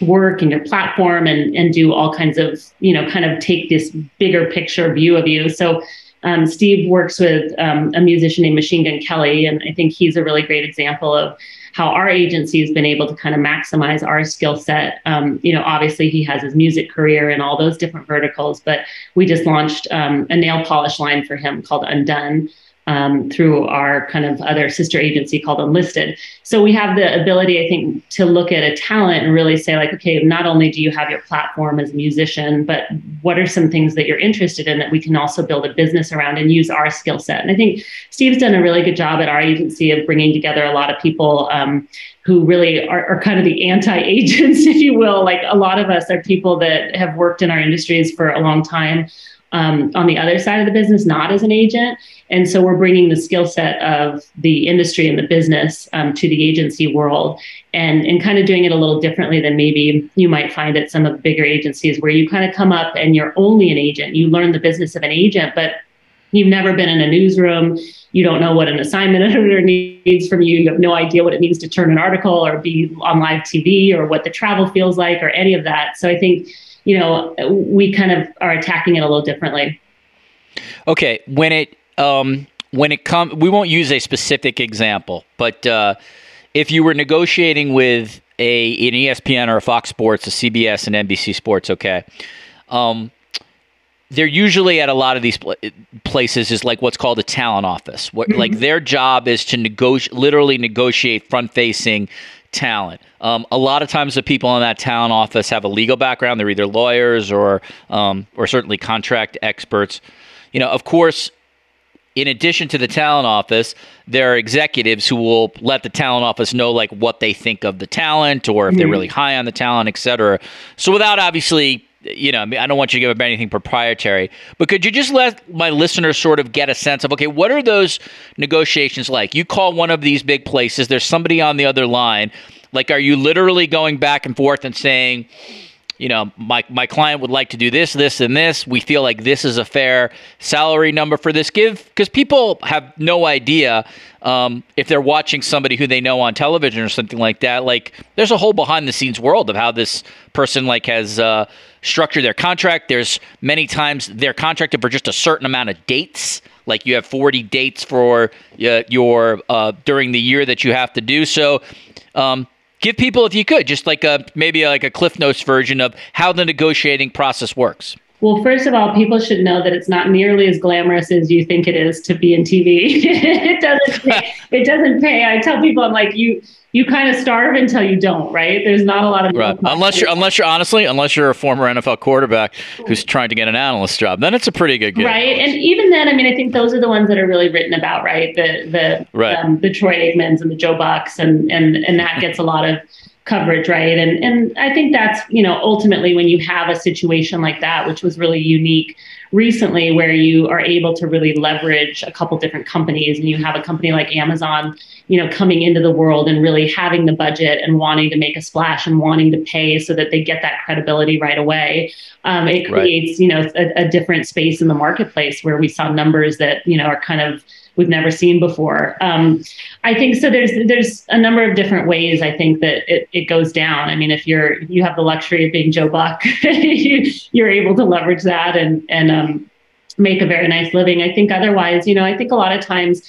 work and your platform and, and do all kinds of, you know, kind of take this bigger picture view of you. So um, Steve works with um, a musician named Machine Gun Kelly, and I think he's a really great example of how our agency has been able to kind of maximize our skill set. Um, you know, obviously he has his music career and all those different verticals, but we just launched um, a nail polish line for him called Undone. Um, through our kind of other sister agency called Unlisted. So we have the ability, I think, to look at a talent and really say like, okay, not only do you have your platform as a musician, but what are some things that you're interested in that we can also build a business around and use our skill set? And I think Steve's done a really good job at our agency of bringing together a lot of people um, who really are, are kind of the anti-agents, if you will. Like a lot of us are people that have worked in our industries for a long time. Um, on the other side of the business, not as an agent. And so we're bringing the skill set of the industry and the business um, to the agency world and, and kind of doing it a little differently than maybe you might find at some of the bigger agencies where you kind of come up and you're only an agent. You learn the business of an agent, but you've never been in a newsroom. You don't know what an assignment editor needs from you. You have no idea what it means to turn an article or be on live T V or what the travel feels like or any of that. So I think you know, we kind of are attacking it a little differently. Okay. When it, um, when it comes, we won't use a specific example, but uh, if you were negotiating with a, an E S P N or a Fox Sports, a C B S and N B C Sports, okay. Um, they're usually at a lot of these pl- places is like what's called a talent office. What, mm-hmm. Like their job is to negotiate, literally negotiate front facing talent. Um, a lot of times the people in that talent office have a legal background. They're either lawyers or um, or certainly contract experts. You know, of course, in addition to the talent office, there are executives who will let the talent office know like what they think of the talent or if mm-hmm. they're really high on the talent, et cetera. So without obviously, you know, I don't want you to give up anything proprietary, but could you just let my listeners sort of get a sense of, okay, what are those negotiations like? You call one of these big places, there's somebody on the other line. Like, are you literally going back and forth and saying, you know, my my client would like to do this, this, and this. We feel like this is a fair salary number for this. Give, because people have no idea um, if they're watching somebody who they know on television or something like that. Like, there's a whole behind-the-scenes world of how this person like has uh, structured their contract. There's many times they're contracted for just a certain amount of dates. Like, you have forty dates for uh, your uh, during the year that you have to do. So. Um, Give people, if you could, just like a maybe like a Cliff Notes version of how the negotiating process works. Well, first of all, people should know that it's not nearly as glamorous as you think it is to be in T V. It doesn't pay. It doesn't pay. I tell people, I'm like, you you kind of starve until you don't, right? There's not a lot of right. unless you're unless you're honestly unless you're a former N F L quarterback who's trying to get an analyst job, then it's a pretty good gig. Right, and even then, I mean, I think those are the ones that are really written about, right? The the right. Um, the Troy Aikmans and the Joe Bucks, and and and that gets a lot of coverage, right? And and I think that's, you know, ultimately when you have a situation like that, which was really unique recently, where you are able to really leverage a couple different companies and you have a company like Amazon, you know, coming into the world and really having the budget and wanting to make a splash and wanting to pay so that they get that credibility right away. Um, it creates, right. you know, a, a different space in the marketplace where we saw numbers that, you know, are kind of we've never seen before. Um, I think so there's there's a number of different ways I think that it, it goes down. I mean, if you're you have the luxury of being Joe Buck, you, you're able to leverage that and and um, make a very nice living. I think otherwise, you know, I think a lot of times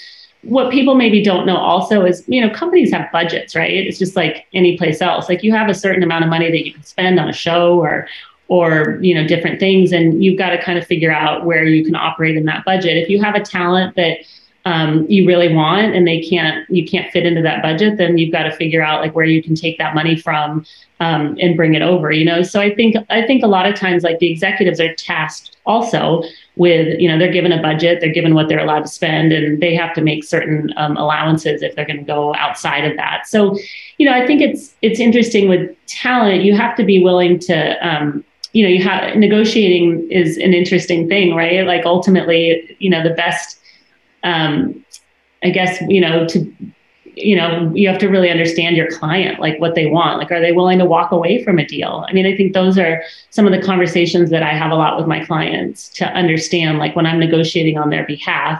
what people maybe don't know also is, you know, companies have budgets, right? It's just like any place else. Like you have a certain amount of money that you can spend on a show or or, you know, different things. And you've got to kind of figure out where you can operate in that budget. If you have a talent that Um, you really want, and they can't, you can't fit into that budget, then you've got to figure out like where you can take that money from um, and bring it over, you know? So I think, I think a lot of times like the executives are tasked also with, you know, they're given a budget, they're given what they're allowed to spend, and they have to make certain um, allowances if they're going to go outside of that. So, you know, I think it's, it's interesting with talent, you have to be willing to, um, you know, you have negotiating is an interesting thing, right? Like ultimately, you know, the best, Um, I guess, you know, to, you know, you have to really understand your client, like what they want, like, are they willing to walk away from a deal? I mean, I think those are some of the conversations that I have a lot with my clients to understand, like when I'm negotiating on their behalf,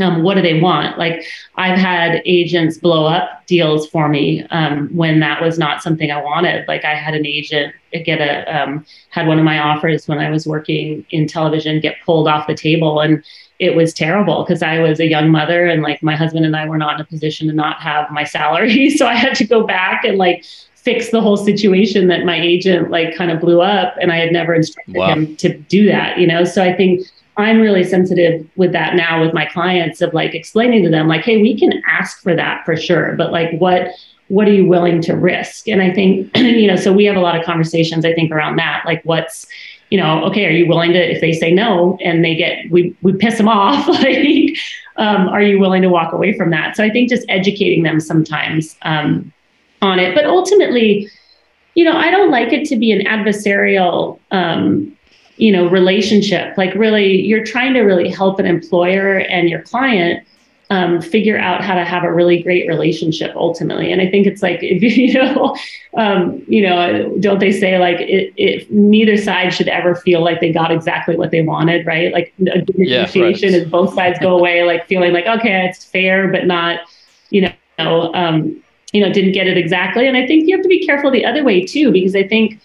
Um, what do they want? Like, I've had agents blow up deals for me um, when that was not something I wanted. Like, I had an agent get a um, had one of my offers when I was working in television get pulled off the table, and it was terrible because I was a young mother and like my husband and I were not in a position to not have my salary, so I had to go back and like fix the whole situation that my agent like kind of blew up, and I had never instructed wow. him to do that, you know. So I think I'm really sensitive with that now with my clients of like explaining to them like, hey, we can ask for that for sure, but like what what are you willing to risk? And I think, you know, so we have a lot of conversations I think around that, like what's, you know, okay, are you willing to, if they say no and they get, we we piss them off, like um, are you willing to walk away from that? So I think just educating them sometimes um, on it, but ultimately, you know, I don't like it to be an adversarial um you know, relationship. Like really, you're trying to really help an employer and your client um, figure out how to have a really great relationship ultimately. And I think it's like, if, you know, um, you know, don't they say like, it, it, neither side should ever feel like they got exactly what they wanted, right? Like a good yeah, negotiation right. is both sides go away, like feeling like, okay, it's fair, but not, you know, um, you know, didn't get it exactly. And I think you have to be careful the other way too, because I think,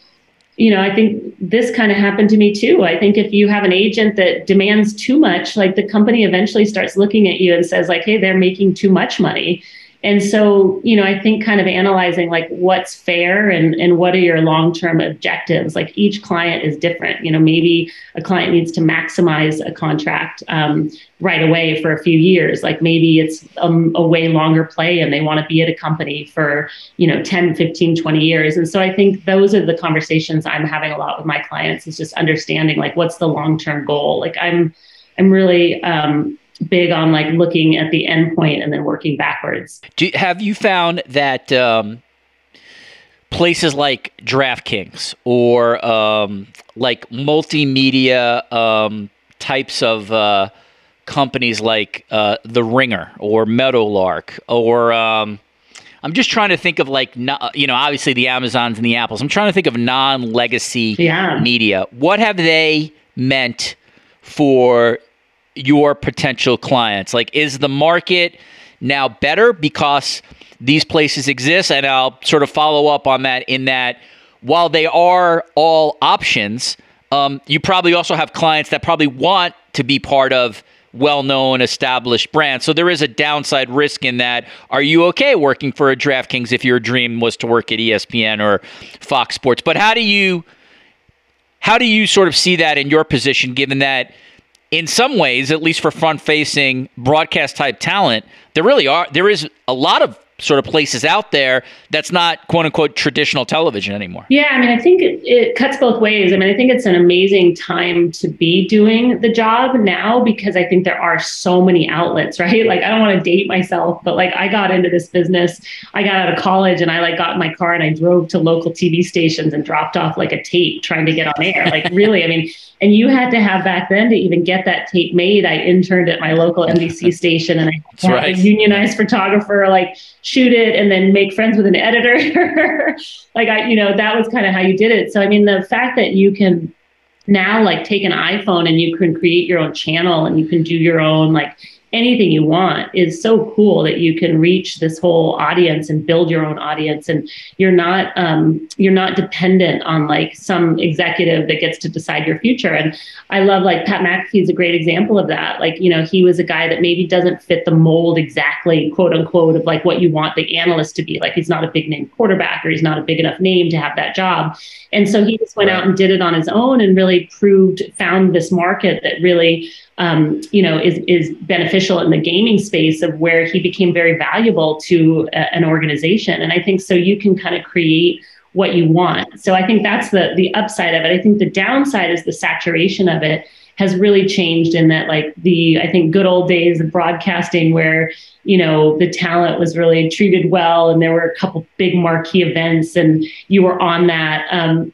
you know, I think this kind of happened to me too. I think if you have an agent that demands too much, like the company eventually starts looking at you and says like, hey, they're making too much money. And so, you know, I think kind of analyzing like what's fair and, and what are your long-term objectives? Like each client is different. You know, maybe a client needs to maximize a contract um, right away for a few years. Like maybe it's um, a way longer play and they want to be at a company for, you know, ten, fifteen, twenty years. And so I think those are the conversations I'm having a lot with my clients, is just understanding like what's the long-term goal? Like I'm, I'm really, um, big on like looking at the end point and then working backwards. Do, have you found that um, places like DraftKings or um, like multimedia um, types of uh, companies like uh, The Ringer or Meadowlark or um, I'm just trying to think of like, no, you know, obviously the Amazons and the Apples. I'm trying to think of non-legacy yeah. media. What have they meant for your potential clients? Like, is the market now better because these places exist? And I'll sort of follow up on that in that while they are all options, um, you probably also have clients that probably want to be part of well-known established brands. So there is a downside risk in that. Are you okay working for a DraftKings if your dream was to work at E S P N or Fox Sports? But how do you, how do you sort of see that in your position, given that in some ways, at least for front-facing broadcast-type talent, there really are there is a lot of sort of places out there that's not quote-unquote traditional television anymore? Yeah, I mean, I think it, it cuts both ways. I mean, I think it's an amazing time to be doing the job now because I think there are so many outlets, right? Like, I don't want to date myself, but like I got into this business, I got out of college and I like got in my car and I drove to local T V stations and dropped off like a tape trying to get on air. Like really, I mean, and you had to have back then to even get that tape made. I interned at my local N B C station and I had right. a unionized photographer, like shoot it and then make friends with an editor. Like, I, you know, that was kind of how you did it. So, I mean, the fact that you can now like take an iPhone and you can create your own channel and you can do your own, like anything you want is so cool that you can reach this whole audience and build your own audience. And you're not, um, you're not dependent on like some executive that gets to decide your future. And I love like Pat McAfee's a great example of that. Like, you know, he was a guy that maybe doesn't fit the mold exactly, quote unquote, of like what you want the analyst to be. Like he's not a big name quarterback or he's not a big enough name to have that job. And so he just went right. out and did it on his own and really proved, found this market that really, Um, you know, is is beneficial in the gaming space, of where he became very valuable to a, an organization. And I think so you can kind of create what you want. So I think that's the the upside of it. I think the downside is the saturation of it has really changed in that, like the, I think good old days of broadcasting where, you know, the talent was really treated well and there were a couple big marquee events and you were on that. Um,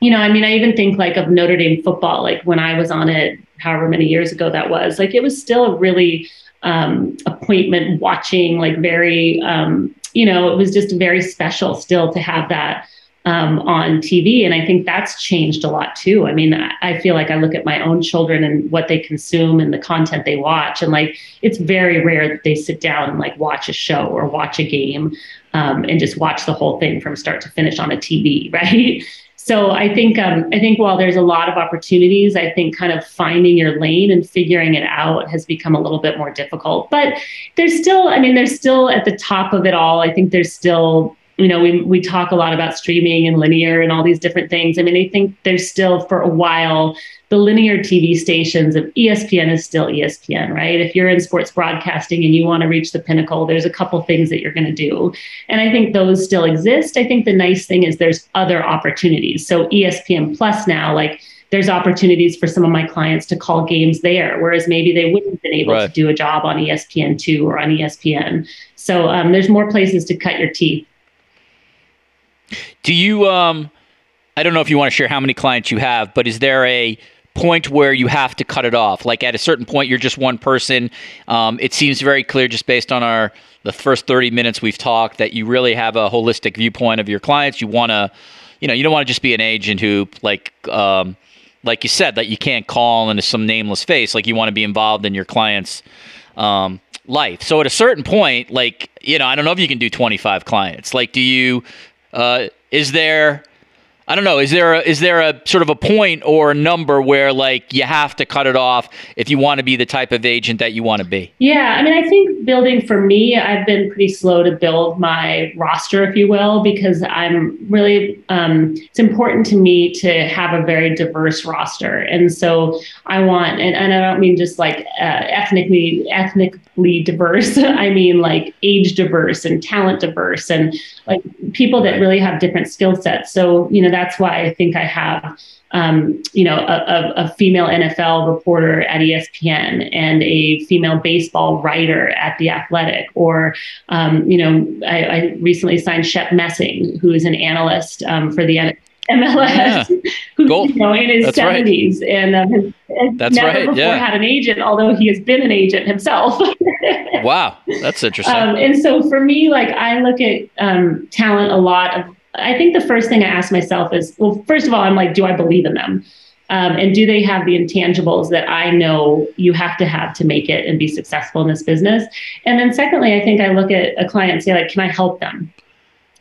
you know, I mean, I even think like of Notre Dame football, like when I was on it, however many years ago that was, like, it was still a really um, appointment watching, like very, um, you know, it was just very special still to have that um, on T V. And I think that's changed a lot too. I mean, I, I feel like I look at my own children and what they consume and the content they watch. And like, it's very rare that they sit down and like watch a show or watch a game um, and just watch the whole thing from start to finish on a T V, right? So I think um, I think while there's a lot of opportunities, I think kind of finding your lane and figuring it out has become a little bit more difficult. But there's still, I mean, there's still at the top of it all, I think there's still, you know, we we talk a lot about streaming and linear and all these different things. I mean, I think there's still for a while, the linear T V stations of E S P N is still E S P N, right? If you're in sports broadcasting and you want to reach the pinnacle, there's a couple things that you're going to do. And I think those still exist. I think the nice thing is there's other opportunities. So E S P N Plus now, like there's opportunities for some of my clients to call games there, whereas maybe they wouldn't have been able right. to do a job on E S P N two or on E S P N. So um, there's more places to cut your teeth. Do you, um, I don't know if you want to share how many clients you have, but is there a point where you have to cut it off? Like at a certain point, you're just one person. Um, it seems very clear just based on our the first thirty minutes we've talked that you really have a holistic viewpoint of your clients. You want to, you know, you don't want to just be an agent who like, um, like you said, that you can't call into some nameless face. Like you want to be involved in your client's um, life. So at a certain point, like, you know, I don't know if you can do twenty-five clients. Like, do you, uh, is there... I don't know. Is there a, is there a sort of a point or a number where like you have to cut it off if you want to be the type of agent that you want to be? Yeah. I mean, I think building for me, I've been pretty slow to build my roster, if you will, because I'm really, um, it's important to me to have a very diverse roster. And so I want, and, and I don't mean just like uh, ethnically, ethnically diverse. I mean like age diverse and talent diverse and like people that really have different skill sets. So, you know, that's why I think I have, um, you know, a, a female N F L reporter at E S P N and a female baseball writer at The Athletic. Or, um, you know, I, I recently signed Shep Messing, who is an analyst um, for the N F L. M L S, yeah. who's cool. you know, in his That's seventies right. and um, has, has That's never right. before yeah. had an agent, although he has been an agent himself. Wow. That's interesting. Um, and so for me, like I look at um, talent a lot. Of, I think the first thing I ask myself is, well, first of all, I'm like, do I believe in them? Um, and do they have the intangibles that I know you have to have to make it and be successful in this business? And then secondly, I think I look at a client and say like, can I help them?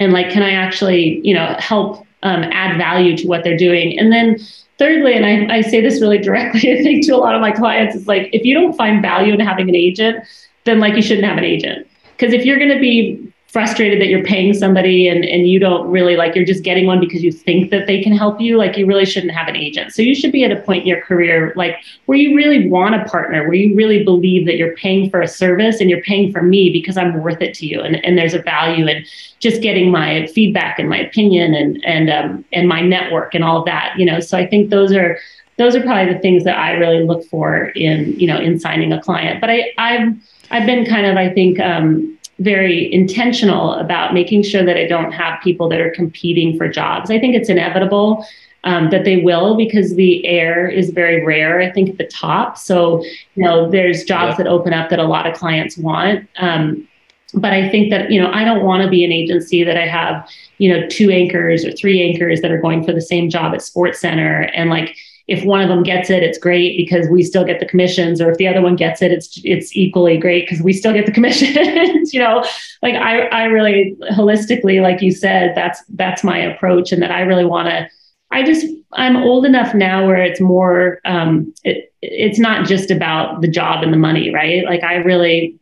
And like, can I actually, you know, help Um, add value to what they're doing? And then thirdly, and I, I say this really directly, I think to a lot of my clients, is like, if you don't find value in having an agent, then like you shouldn't have an agent. Because if you're going to be frustrated that you're paying somebody and, and you don't really like, you're just getting one because you think that they can help you, like you really shouldn't have an agent. So you should be at a point in your career, like where you really want a partner, where you really believe that you're paying for a service and you're paying for me because I'm worth it to you. And, and there's a value in just getting my feedback and my opinion and and um, and my network and all of that, you know. So I think those are those are probably the things that I really look for in, you know, in signing a client. But I I've I've been kind of I think um, very intentional about making sure that I don't have people that are competing for jobs. I think it's inevitable. Um, that they will, because the air is very rare, I think, at the top. So you know, there's jobs yeah. that open up that a lot of clients want. Um, But I think that, you know, I don't want to be an agency that I have, you know, two anchors or three anchors that are going for the same job at SportsCenter. And like, if one of them gets it, it's great because we still get the commissions. Or if the other one gets it, it's it's equally great because we still get the commissions. You know, like I, I really holistically, like you said, that's that's my approach, and that I really want to. I just, I'm old enough now where it's more, um, it, it's not just about the job and the money, right? Like I really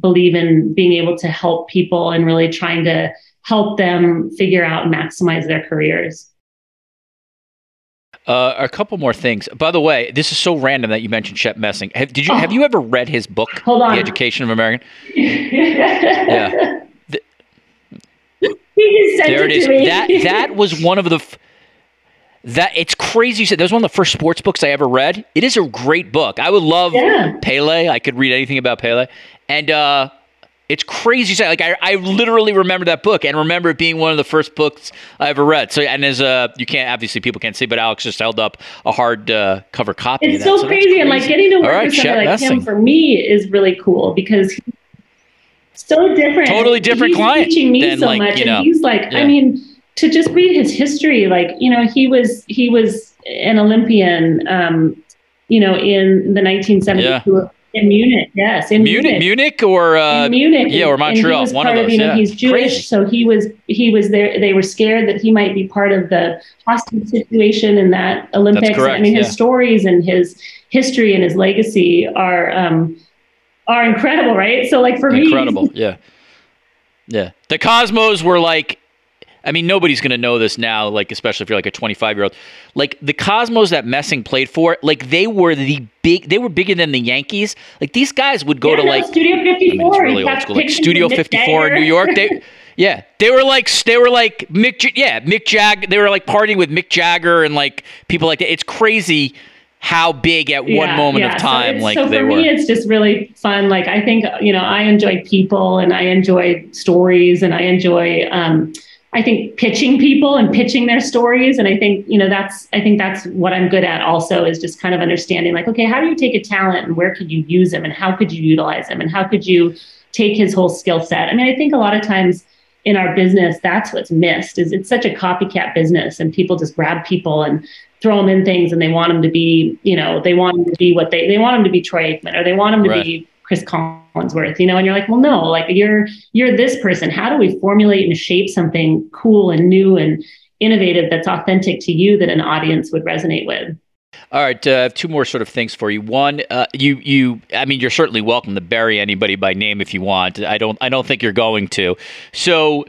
believe in being able to help people and really trying to help them figure out and maximize their careers. Uh, a couple more things. By the way, this is so random that you mentioned Shep Messing. Have, did you, oh. have you ever read his book, Hold on. The Education of American? yeah. The, he just sent there it, it is. To me. That, that was one of the... F- That it's crazy. That was one of the first sports books I ever read. It is a great book. I would love yeah. Pele. I could read anything about Pele, and uh, it's crazy. Like I, I literally remember that book and remember it being one of the first books I ever read. So, and as uh, you can't obviously people can't see, but Alex just held up a hard uh, cover copy. It's of that. So, so crazy. crazy, and like getting to work right, with somebody like Messing. Him for me is really cool because he's so different. Totally different he's client. Teaching me than, so like, much, you know, and he's like, yeah. I mean. to just read his history, like, you know, he was he was an Olympian, um, you know, in the nineteen seventy-two yeah. in Munich. Yes, in Munich, Munich, or uh, in Munich, yeah, or Montreal. And he was one part of those. Of, you know, yeah. He's Jewish, Crazy. so he was he was there. They were scared that he might be part of the hostage situation in that Olympics. That's correct, I mean, his yeah. stories and his history and his legacy are um, are incredible, right? So, like for incredible. me, incredible, yeah, yeah. The Cosmos were like. I mean, nobody's going to know this now, like, especially if you're like a twenty-five-year-old. Like, the Cosmos that Messing played for, like, they were the big, they were bigger than the Yankees. Like, these guys would go yeah, to, no, like, Studio fifty-four. I mean, really old school. Like, Studio fifty-four in New York. They, yeah. They were like, they were like, Mick, yeah, Mick Jag, they were like partying with Mick Jagger and, like, people like that. It's crazy how big at yeah, one moment yeah. of time, so like, so they were. So, for me, it's just really fun. Like, I think, you know, I enjoy people and I enjoy stories and I enjoy, um, I think pitching people and pitching their stories. And I think, you know, that's, I think that's what I'm good at also, is just kind of understanding, like, okay, how do you take a talent and where could you use him and how could you utilize him and how could you take his whole skill set? I mean, I think a lot of times in our business, that's what's missed, is it's such a copycat business and people just grab people and throw them in things and they want them to be, you know, they want them to be what they, they want them to be Troy Aikman, or they want them to right. be Chris Collinsworth, you know, and you're like, well, no, like you're, you're this person. How do we formulate and shape something cool and new and innovative that's authentic to you that an audience would resonate with? All right. Uh, I have two more sort of things for you. One, uh, you, you, I mean, you're certainly welcome to bury anybody by name if you want. I don't, I don't think you're going to. So,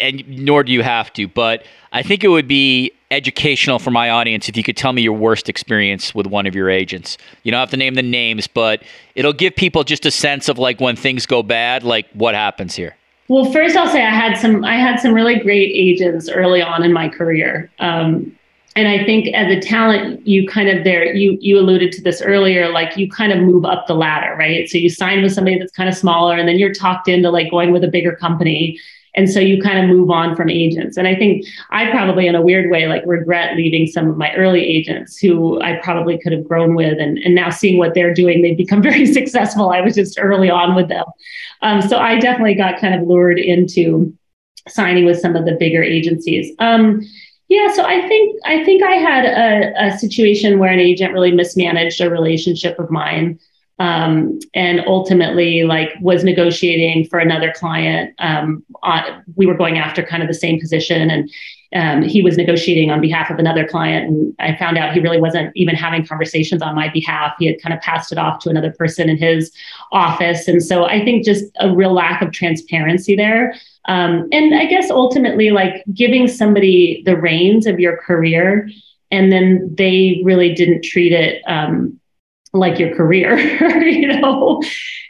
and nor do you have to, but I think it would be educational for my audience if you could tell me your worst experience with one of your agents. You don't have to name the names, but it'll give people just a sense of, like, when things go bad, like what happens here. Well, first I'll say I had some, I had some really great agents early on in my career. Um, and I think as a talent, you kind of there, you, you alluded to this earlier, like you kind of move up the ladder, right? So you sign with somebody that's kind of smaller and then you're talked into like going with a bigger company. And so you kind of move on from agents. And I think I probably, in a weird way, like regret leaving some of my early agents who I probably could have grown with. And, and now seeing what they're doing, they've become very successful. I was just early on with them. Um, so I definitely got kind of lured into signing with some of the bigger agencies. Um, yeah, so I think I think I had a, a situation where an agent really mismanaged a relationship of mine. Um, and ultimately, like, was negotiating for another client. Um, on, we were going after kind of the same position, and um, he was negotiating on behalf of another client. And I found out he really wasn't even having conversations on my behalf. He had kind of passed it off to another person in his office. And so I think just a real lack of transparency there. Um, and I guess ultimately, like, giving somebody the reins of your career, and then they really didn't treat it um like your career, you know,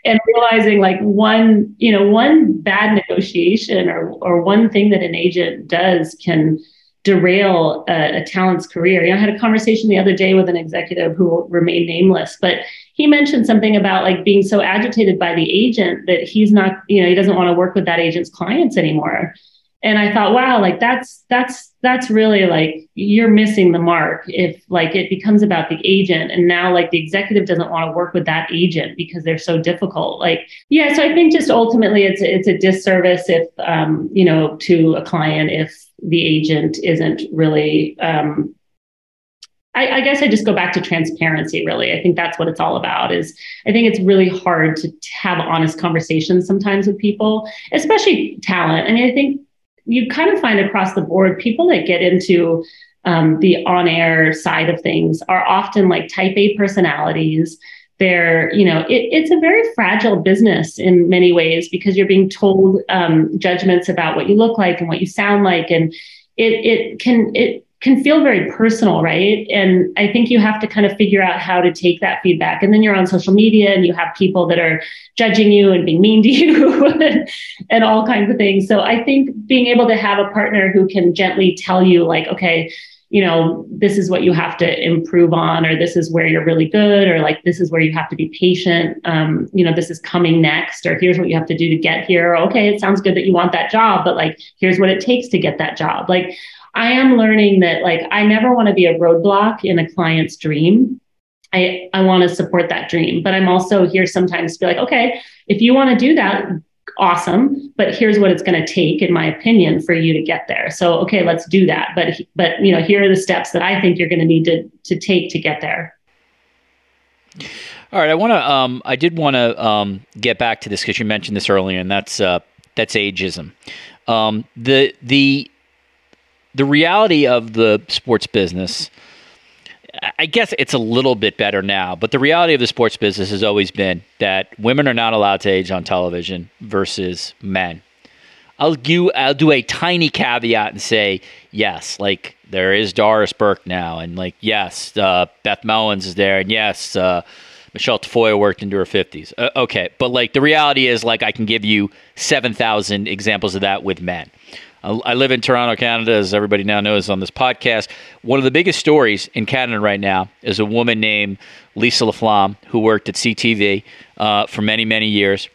and realizing like one, you know, one bad negotiation or or one thing that an agent does can derail a, a talent's career. You know, I had a conversation the other day with an executive who will remain nameless, but he mentioned something about like being so agitated by the agent that he's not, you know, he doesn't want to work with that agent's clients anymore. And I thought, wow, like that's, that's, that's really like, you're missing the mark if like it becomes about the agent and now like the executive doesn't want to work with that agent because they're so difficult. Like, yeah. So I think just ultimately it's, it's a disservice if, um, you know, to a client, if the agent isn't really, um, I, I guess I just go back to transparency, really. I think that's what it's all about is I think it's really hard to have honest conversations sometimes with people, especially talent. I mean, I think, you kind of find across the board, people that get into um, the on-air side of things are often like type A personalities. They're, you know, it, it's a very fragile business in many ways because you're being told um, judgments about what you look like and what you sound like. And it it can it can feel very personal, right? And I think you have to kind of figure out how to take that feedback. And then you're on social media and you have people that are judging you and being mean to you and, and all kinds of things. So I think being able to have a partner who can gently tell you like, okay, you know, this is what you have to improve on, or this is where you're really good, or like, this is where you have to be patient. Um, you know, this is coming next, or here's what you have to do to get here. Okay, it sounds good that you want that job, but like, here's what it takes to get that job. Like, I am learning that like, I never want to be a roadblock in a client's dream. I, I want to support that dream, but I'm also here sometimes to be like, okay, if you want to do that, awesome, but here's what it's going to take, in my opinion, for you to get there. So, okay, let's do that. But, but, you know, here are the steps that I think you're going to need to, to take to get there. All right. I want to, um, I did want to um, get back to this because you mentioned this earlier, and that's, uh, that's ageism. Um, the, the, the reality of the sports business, I guess it's a little bit better now, but the reality of the sports business has always been that women are not allowed to age on television versus men. I'll do, I'll do a tiny caveat and say, yes, like there is Doris Burke now. And like, yes, uh, Beth Mowins is there. And yes, uh, Michelle Tafoya worked into her fifties. Uh, okay. But like the reality is, like, I can give you seven thousand examples of that with men. I live in Toronto, Canada, as everybody now knows on this podcast. One of the biggest stories in Canada right now is a woman named Lisa Laflamme, who worked at C T V uh, for many, many years.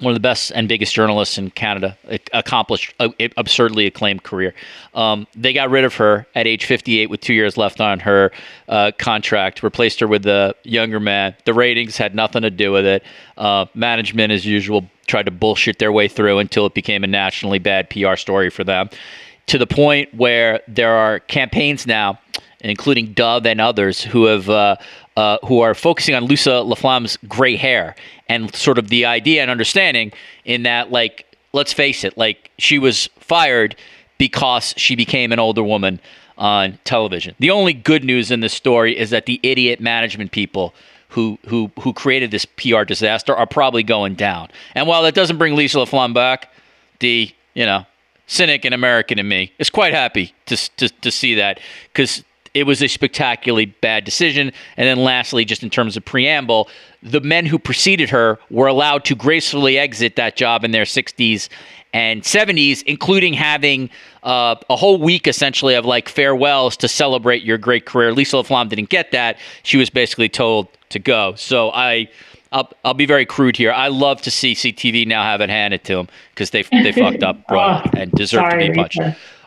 One of the best and biggest journalists in Canada, accomplished an absurdly acclaimed career. Um, they got rid of her at age fifty-eight with two years left on her uh, contract, replaced her with a younger man. The ratings had nothing to do with it. Uh, management, as usual, tried to bullshit their way through until it became a nationally bad P R story for them, to the point where there are campaigns now, including Dove and others, who have uh, uh, who are focusing on Lisa Laflamme's gray hair and sort of the idea and understanding in that, like, let's face it, like, she was fired because she became an older woman on television. The only good news in this story is that the idiot management people who who who created this P R disaster are probably going down. And while that doesn't bring Lisa Laflamme back, the, you know, cynic and American in me is quite happy to to, to see that, because it was a spectacularly bad decision. And then lastly, just in terms of preamble, the men who preceded her were allowed to gracefully exit that job in their sixties and seventies, including having uh, a whole week, essentially, of like farewells to celebrate your great career. Lisa Laflamme didn't get that. She was basically told to go. So I, I'll, I'll be very crude here. I love to see C T V now have it handed to them, because they they fucked up broad oh, and deserve to be punched.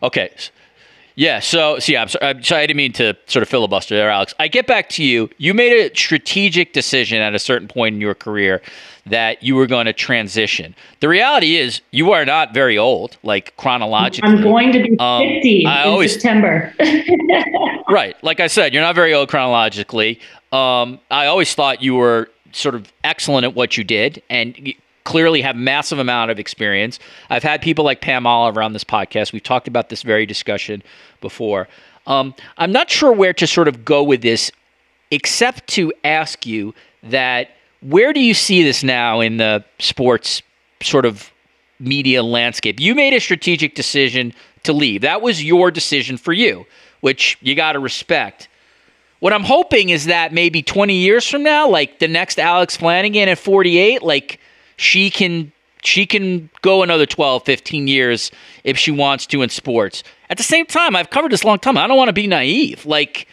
Okay. Yeah, so, so yeah, I'm sorry, I'm sorry, I didn't mean to sort of filibuster there, Alex. I get back to you. You made a strategic decision at a certain point in your career that you were going to transition. The reality is you are not very old, like chronologically. I'm going to be um, fifty I in always, September. Right. Like I said, you're not very old chronologically. Um, I always thought you were sort of excellent at what you did, and clearly have massive amount of experience. I've had people like Pam Oliver on this podcast. We've talked about this very discussion before. Um, I'm not sure where to sort of go with this, except to ask you that, where do you see this now in the sports sort of media landscape? You made a strategic decision to leave. That was your decision for you, which you got to respect. What I'm hoping is that maybe twenty years from now, like the next Alex Flanagan at forty-eight, like, She can she can go another twelve, fifteen years if she wants to in sports. At the same time, I've covered this a long time. I don't want to be naive. Like,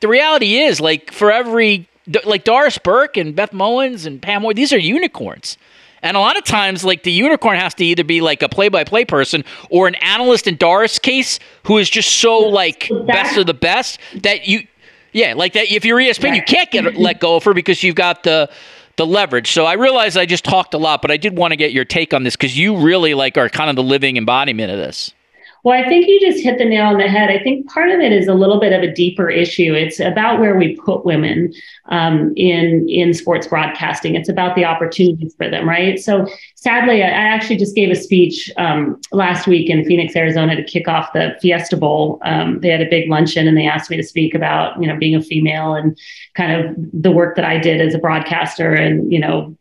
the reality is, like, for every – like, Doris Burke and Beth Mowins and Pam Moore, these are unicorns. And a lot of times, like, the unicorn has to either be, like, a play-by-play person or an analyst, in Doris' case, who is just so, like, best of the best that you – yeah, like, that if you're E S P N, you can't get let go of her because you've got the – the leverage. So I realize I just talked a lot, but I did want to get your take on this, because you really, like, are kind of the living embodiment of this. Well, I think you just hit the nail on the head. I think part of it is a little bit of a deeper issue. It's about where we put women um, in in sports broadcasting. It's about the opportunities for them, right? So sadly, I actually just gave a speech um, last week in Phoenix, Arizona, to kick off the Fiesta Bowl. Um, they had a big luncheon, and they asked me to speak about, you know, being a female and kind of the work that I did as a broadcaster, and, you know,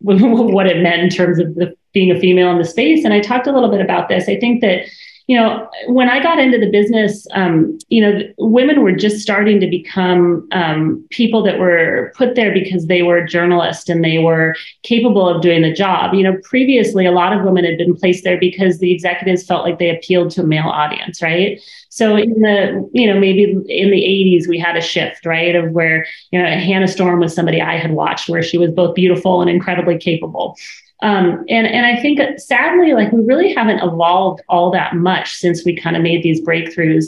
what it meant in terms of the, being a female in the space. And I talked a little bit about this. I think that, you know, when I got into the business, um, you know, women were just starting to become um, people that were put there because they were journalists and they were capable of doing the job. You know, previously, a lot of women had been placed there because the executives felt like they appealed to a male audience, right? So in the, you know, maybe in the eighties, we had a shift, right, of where, you know, Hannah Storm was somebody I had watched, where she was both beautiful and incredibly capable. Um, and, and I think, sadly, like, we really haven't evolved all that much since we kind of made these breakthroughs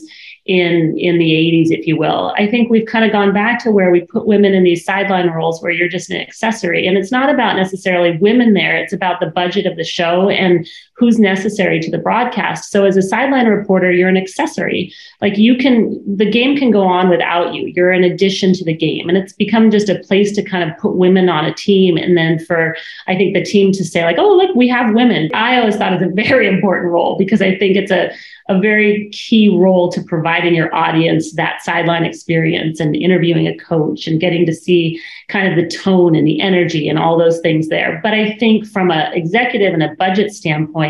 in in the eighties, if you will. I think we've kind of gone back to where we put women in these sideline roles where you're just an accessory. And it's not about necessarily women there. It's about the budget of the show and who's necessary to the broadcast. So as a sideline reporter, you're an accessory. Like you can, the game can go on without you. You're an addition to the game. And it's become just a place to kind of put women on a team. And then for, I think, the team to say like, oh, look, we have women. I always thought it's a very important role because I think it's a, a very key role to providing your audience that sideline experience and interviewing a coach and getting to see kind of the tone and the energy and all those things there. But I think from an executive and a budget standpoint,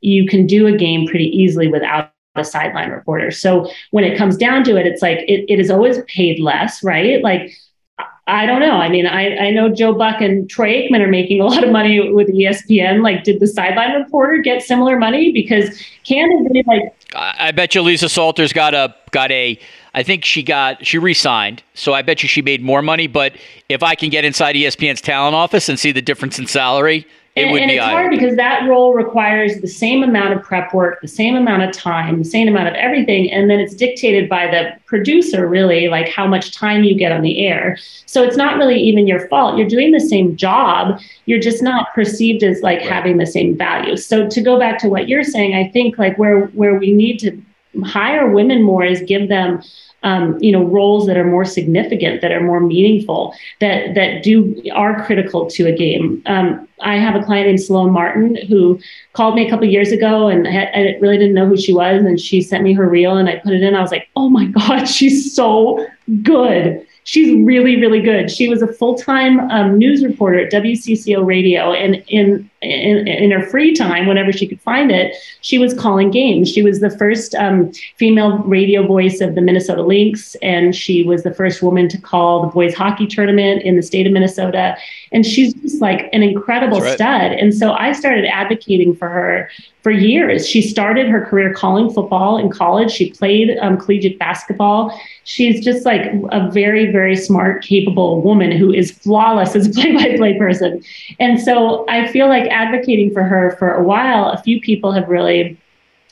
you can do a game pretty easily without a sideline reporter. So when it comes down to it, it's like it, it is always paid less, right? Like, I don't know. I mean, I, I know Joe Buck and Troy Aikman are making a lot of money with E S P N. Like, did the sideline reporter get similar money? Because candidly, like, I bet you Lisa Salter's got a got a. I think she got she re-signed, so I bet you she made more money. But if I can get inside E S P N's talent office and see the difference in salary. It and, would and be it's eye-opening. Hard because that role requires the same amount of prep work, the same amount of time, the same amount of everything. And then it's dictated by the producer, really, like how much time you get on the air. So it's not really even your fault. You're doing the same job. You're just not perceived as like right. having the same value. So to go back to what you're saying, I think like where where we need to hire women more is give them Um, you know, roles that are more significant, that are more meaningful, that that do are critical to a game. Um, I have a client named Sloan Martin who called me a couple of years ago, and I, had, I really didn't know who she was. And she sent me her reel, and I put it in. I was like, oh my God, she's so good. She's really, really good. She was a full-time um, news reporter at W C C O Radio, and in, in in her free time, whenever she could find it, she was calling games. She was the first um, female radio voice of the Minnesota Lynx, and she was the first woman to call the boys hockey tournament in the state of Minnesota. And she's just like an incredible That's right. stud. And so I started advocating for her for years. She started her career calling football in college. She played um, collegiate basketball. She's just like a very, very smart, capable woman who is flawless as a play-by-play person. And so I feel like advocating for her for a while, a few people have really,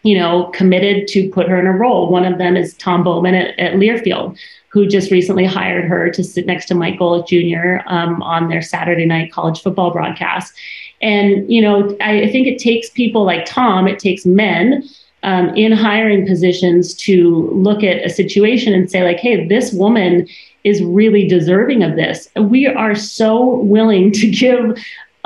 you know, committed to put her in a role. One of them is Tom Bowman at, at Learfield, who just recently hired her to sit next to Mike Golick Junior Um, on their Saturday night college football broadcast. And, you know, I, I think it takes people like Tom, it takes men Um, in hiring positions to look at a situation and say like, hey, this woman is really deserving of this. We are so willing to give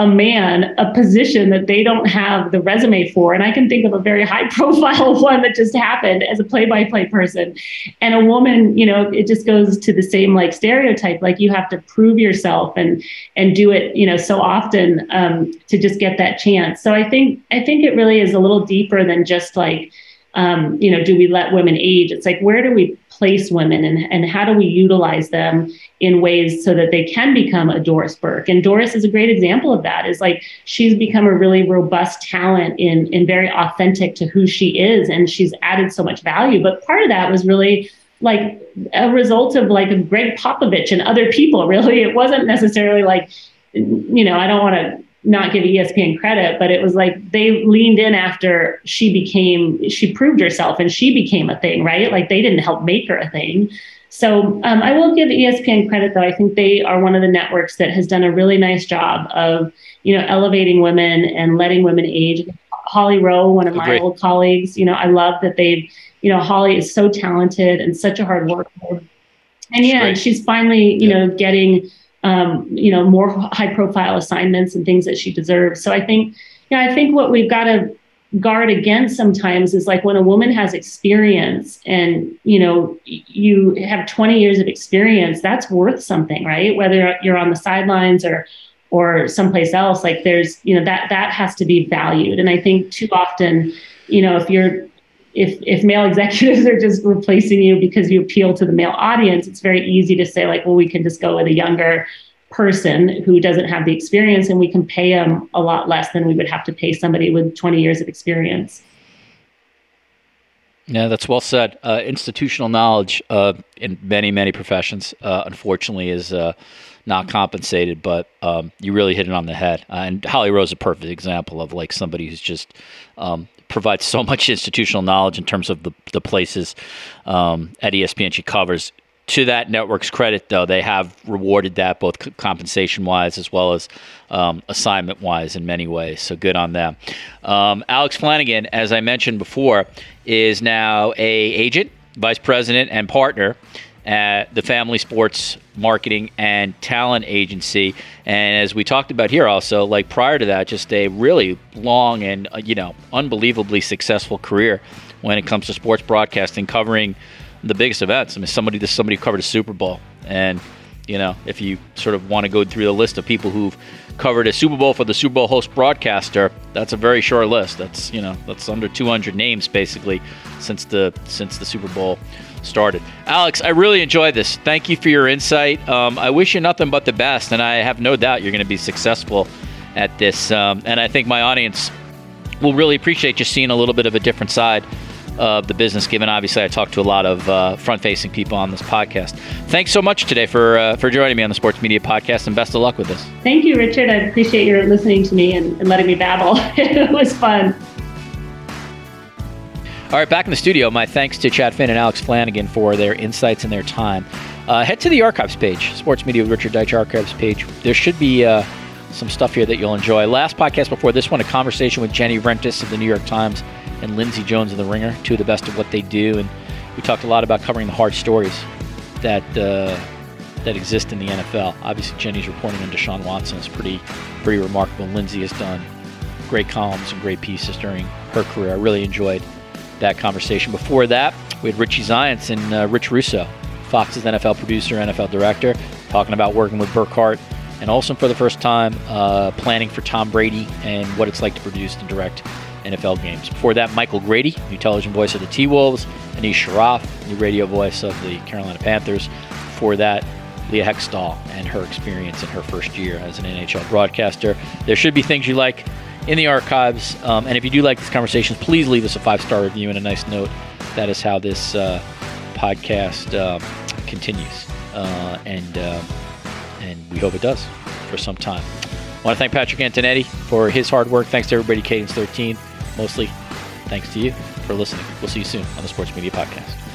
a man a position that they don't have the resume for. And I can think of a very high profile one that just happened as a play-by-play person. And a woman, you know, it just goes to the same like stereotype, like you have to prove yourself and, and do it, you know, so often um, to just get that chance. So I think, I think it really is a little deeper than just like, um, you know, do we let women age? It's like, where do we place women and, and how do we utilize them in ways so that they can become a Doris Burke? And Doris is a great example of that. Is like she's become a really robust talent in, in very authentic to who she is, and she's added so much value. But part of that was really like a result of like Greg Popovich and other people, really. It wasn't necessarily like, you know, I don't want to not give E S P N credit, but it was like they leaned in after she became, she proved herself and she became a thing, right? Like they didn't help make her a thing. So um, I will give E S P N credit, though. I think they are one of the networks that has done a really nice job of, you know, elevating women and letting women age. Holly Rowe, one of my Agreed. Old colleagues, you know, I love that they've, you know, Holly is so talented and such a hard worker. And yeah, Great. She's finally, you yeah. know, getting Um, you know, more high-profile assignments and things that she deserves. So I think, you know, I think what we've got to guard against sometimes is like when a woman has experience and, you know, you have twenty years of experience, that's worth something, right? Whether you're on the sidelines or or someplace else, like there's, you know, that that has to be valued. And I think too often, you know, if you're If if male executives are just replacing you because you appeal to the male audience, it's very easy to say like, well, we can just go with a younger person who doesn't have the experience and we can pay them a lot less than we would have to pay somebody with twenty years of experience. Yeah, that's well said. Uh, institutional knowledge uh, in many, many professions, uh, unfortunately, is uh, not compensated, but um, you really hit it on the head. Uh, and Holly Rose is a perfect example of like somebody who's just um, – provides so much institutional knowledge in terms of the, the places um, at E S P N she covers. To that network's credit, though, they have rewarded that both c- compensation-wise as well as um, assignment-wise in many ways, so good on them. Um, Alex Flanagan, as I mentioned before, is now a agent, vice president, and partner at the Family Sports Marketing and Talent Agency. And as we talked about here also, like prior to that, just a really long and, you know, unbelievably successful career when it comes to sports broadcasting, covering the biggest events. I mean, somebody this somebody covered a Super Bowl, and you know, if you sort of want to go through the list of people who've covered a Super Bowl for the Super Bowl host broadcaster, that's a very short list. That's you know, that's under two hundred names basically since the since the Super Bowl started. Alex, I really enjoyed this. Thank you for your insight. Um, I wish you nothing but the best, and I have no doubt you're going to be successful at this. Um, and I think my audience will really appreciate just seeing a little bit of a different side of the business, given obviously I talked to a lot of uh, front-facing people on this podcast. Thanks so much today for uh, for joining me on the Sports Media Podcast, and best of luck with this. Thank you, Richard. I appreciate your listening to me and, and letting me babble. It was fun. All right, back in the studio, my thanks to Chad Finn and Alex Flanagan for their insights and their time. Uh, head to the archives page, Sports Media with Richard Deitch archives page. There should be uh, some stuff here that you'll enjoy. Last podcast before this one, a conversation with Jenny Rentis of the New York Times and Lindsey Jones of The Ringer, two of the best of what they do. And we talked a lot about covering the hard stories that uh, that exist in the N F L. Obviously, Jenny's reporting on Deshaun Watson is pretty, pretty remarkable. Lindsey has done great columns and great pieces during her career. I really enjoyed that conversation. Before that, we had Richie Zients and uh, Rich Russo, Fox's N F L producer, N F L director, talking about working with Burkhardt and Olson for the first time, uh, planning for Tom Brady and what it's like to produce and direct N F L games. Before that, Michael Grady, new television voice of the T-Wolves, Anish Sharaf, new radio voice of the Carolina Panthers. Before that, Leah Hextall and her experience in her first year as an N H L broadcaster. There should be things you like in the archives, um, and if you do like these conversations, please leave us a five-star review and a nice note. That is how this uh, podcast uh, continues, uh, and uh, and we hope it does for some time. I want to thank Patrick Antonetti for his hard work. Thanks to everybody, Cadence thirteen. Mostly, thanks to you for listening. We'll see you soon on the Sports Media Podcast.